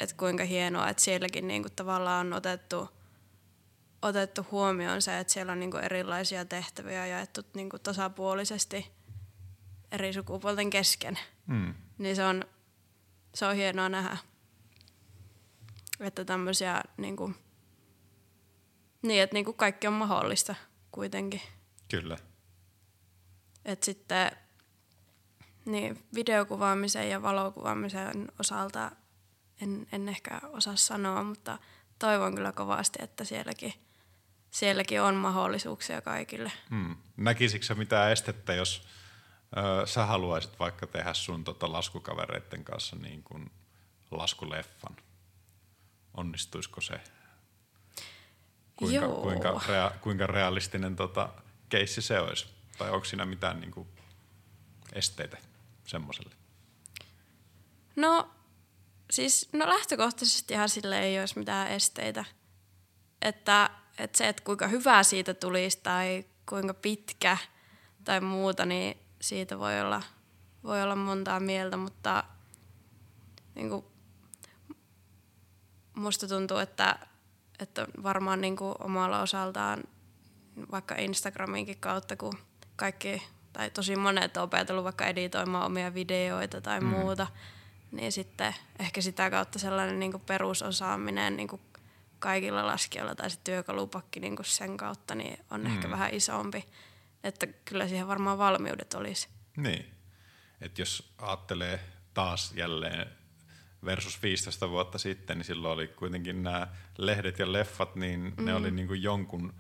että kuinka hienoa, että sielläkin niinku tavallaan on otettu, otettu huomioon se, että siellä on niinku erilaisia tehtäviä jaettu niinku tasapuolisesti eri sukupuolten kesken. Mm. Niin se on, se on hienoa nähdä, että tämmöisiä niinku, niin, että niinku kaikki on mahdollista kuitenkin. Kyllä. Että sitten niin, videokuvaamisen ja valokuvaamisen osalta en, en ehkä osaa sanoa, mutta toivon kyllä kovasti, että sielläkin, sielläkin on mahdollisuuksia kaikille. Hmm. Näkisitkö sä mitään estettä, jos ö, sä haluaisit vaikka tehdä sun tota laskukavereiden kanssa niin kuin laskuleffan? Onnistuisiko se? Kuinka, kuinka, rea, kuinka realistinen tota keissi se olisi? Tai onko siinä mitään niin kuin esteitä semmoiselle? No siis no lähtökohtaisesti ihan sille ei olisi mitään esteitä. Että, että se, että kuinka hyvää siitä tulisi tai kuinka pitkä tai muuta, niin siitä voi olla, voi olla montaa mieltä, mutta niin kuin, musta tuntuu, että, että varmaan niin kuin omalla osaltaan vaikka Instagraminkin kautta, kun kaikki tai tosi monet on opetellut vaikka editoimaan omia videoita tai mm. muuta, niin sitten ehkä sitä kautta sellainen niin kuin perusosaaminen niin kuin kaikilla laskijoilla tai se työkalupakki niin kuin sen kautta niin on mm. ehkä vähän isompi. Että kyllä siihen varmaan valmiudet olisi. Niin. Että jos ajattelee taas jälleen versus viisitoista vuotta sitten, niin silloin oli kuitenkin nämä lehdet ja leffat, niin mm. ne oli niin kuin jonkun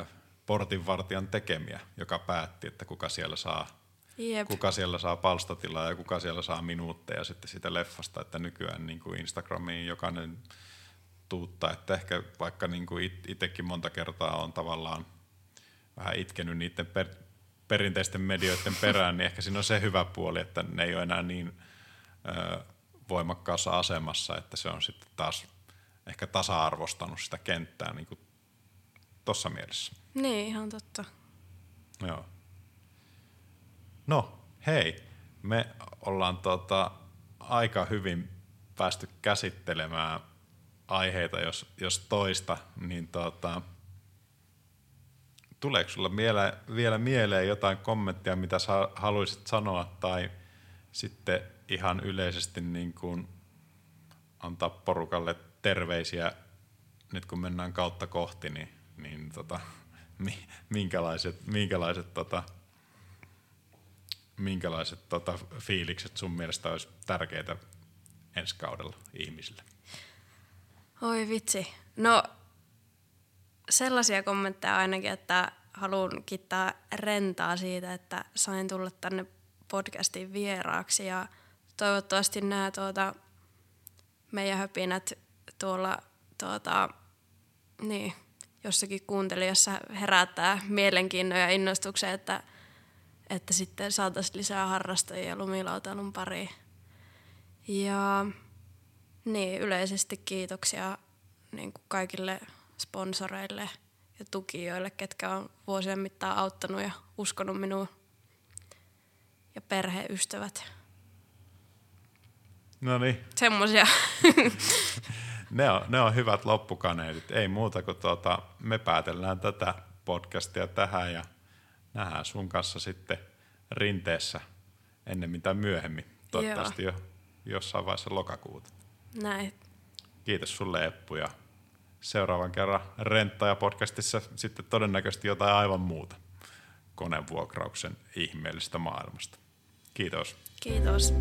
äh, portinvartijan tekemiä, joka päätti, että kuka siellä saa, kuka siellä saa palstatilaa ja kuka siellä saa minuutteja sitten sitä leffasta. Että nykyään niin kuin Instagramiin jokainen tuuttaa, että ehkä vaikka niin kuin it, itsekin monta kertaa on tavallaan vähän itkenyt niiden per, perinteisten medioiden perään, niin ehkä siinä on se hyvä puoli, että ne ei ole enää niin ö, voimakkaassa asemassa, että se on sitten taas ehkä tasa-arvostanut sitä kenttää niin kuin tuossa mielessä. Niin, ihan totta. Joo. No, hei, me ollaan tota aika hyvin päästy käsittelemään aiheita, jos, jos toista, niin tota... Tuleeko sulla vielä, vielä mieleen jotain kommenttia, mitä sä haluaisit sanoa, tai sitten ihan yleisesti niin kuin antaa porukalle terveisiä, nyt kun mennään kautta kohti, niin, niin tota, minkälaiset, minkälaiset, tota, minkälaiset tota, fiilikset sun mielestä olisi tärkeitä ensi kaudella ihmisille? Oi vitsi. No... Sellaisia kommentteja ainakin, että haluan kiittää Rentaa siitä, että sain tulla tänne podcastiin vieraaksi. Ja toivottavasti nämä tuota, meidän höpinät tuolla tuota, niin, jossakin kuuntelijassa herättää mielenkiinnon ja innostuksen, että, että sitten saataisiin lisää harrastajia lumilautailun pariin. Ja niin, yleisesti kiitoksia niin kuin kaikille sponsoreille ja tukijoille, ketkä on vuosien mittaan auttanut ja uskonut minuun, ja perheystävät. No niin. Semmoisia. ne, on, ne on hyvät loppukaneelit. Ei muuta kuin tuota, me päätellään tätä podcastia tähän ja nähdään sun kanssa sitten rinteessä ennemmin tai myöhemmin. Toivottavasti Joo. jo jossain vaiheessa lokakuuta. Näin. Kiitos sulle, Eppu, ja seuraavan kerran Renttaja podcastissa sitten todennäköisesti jotain aivan muuta konevuokrauksen ihmeellisestä maailmasta. Kiitos. Kiitos.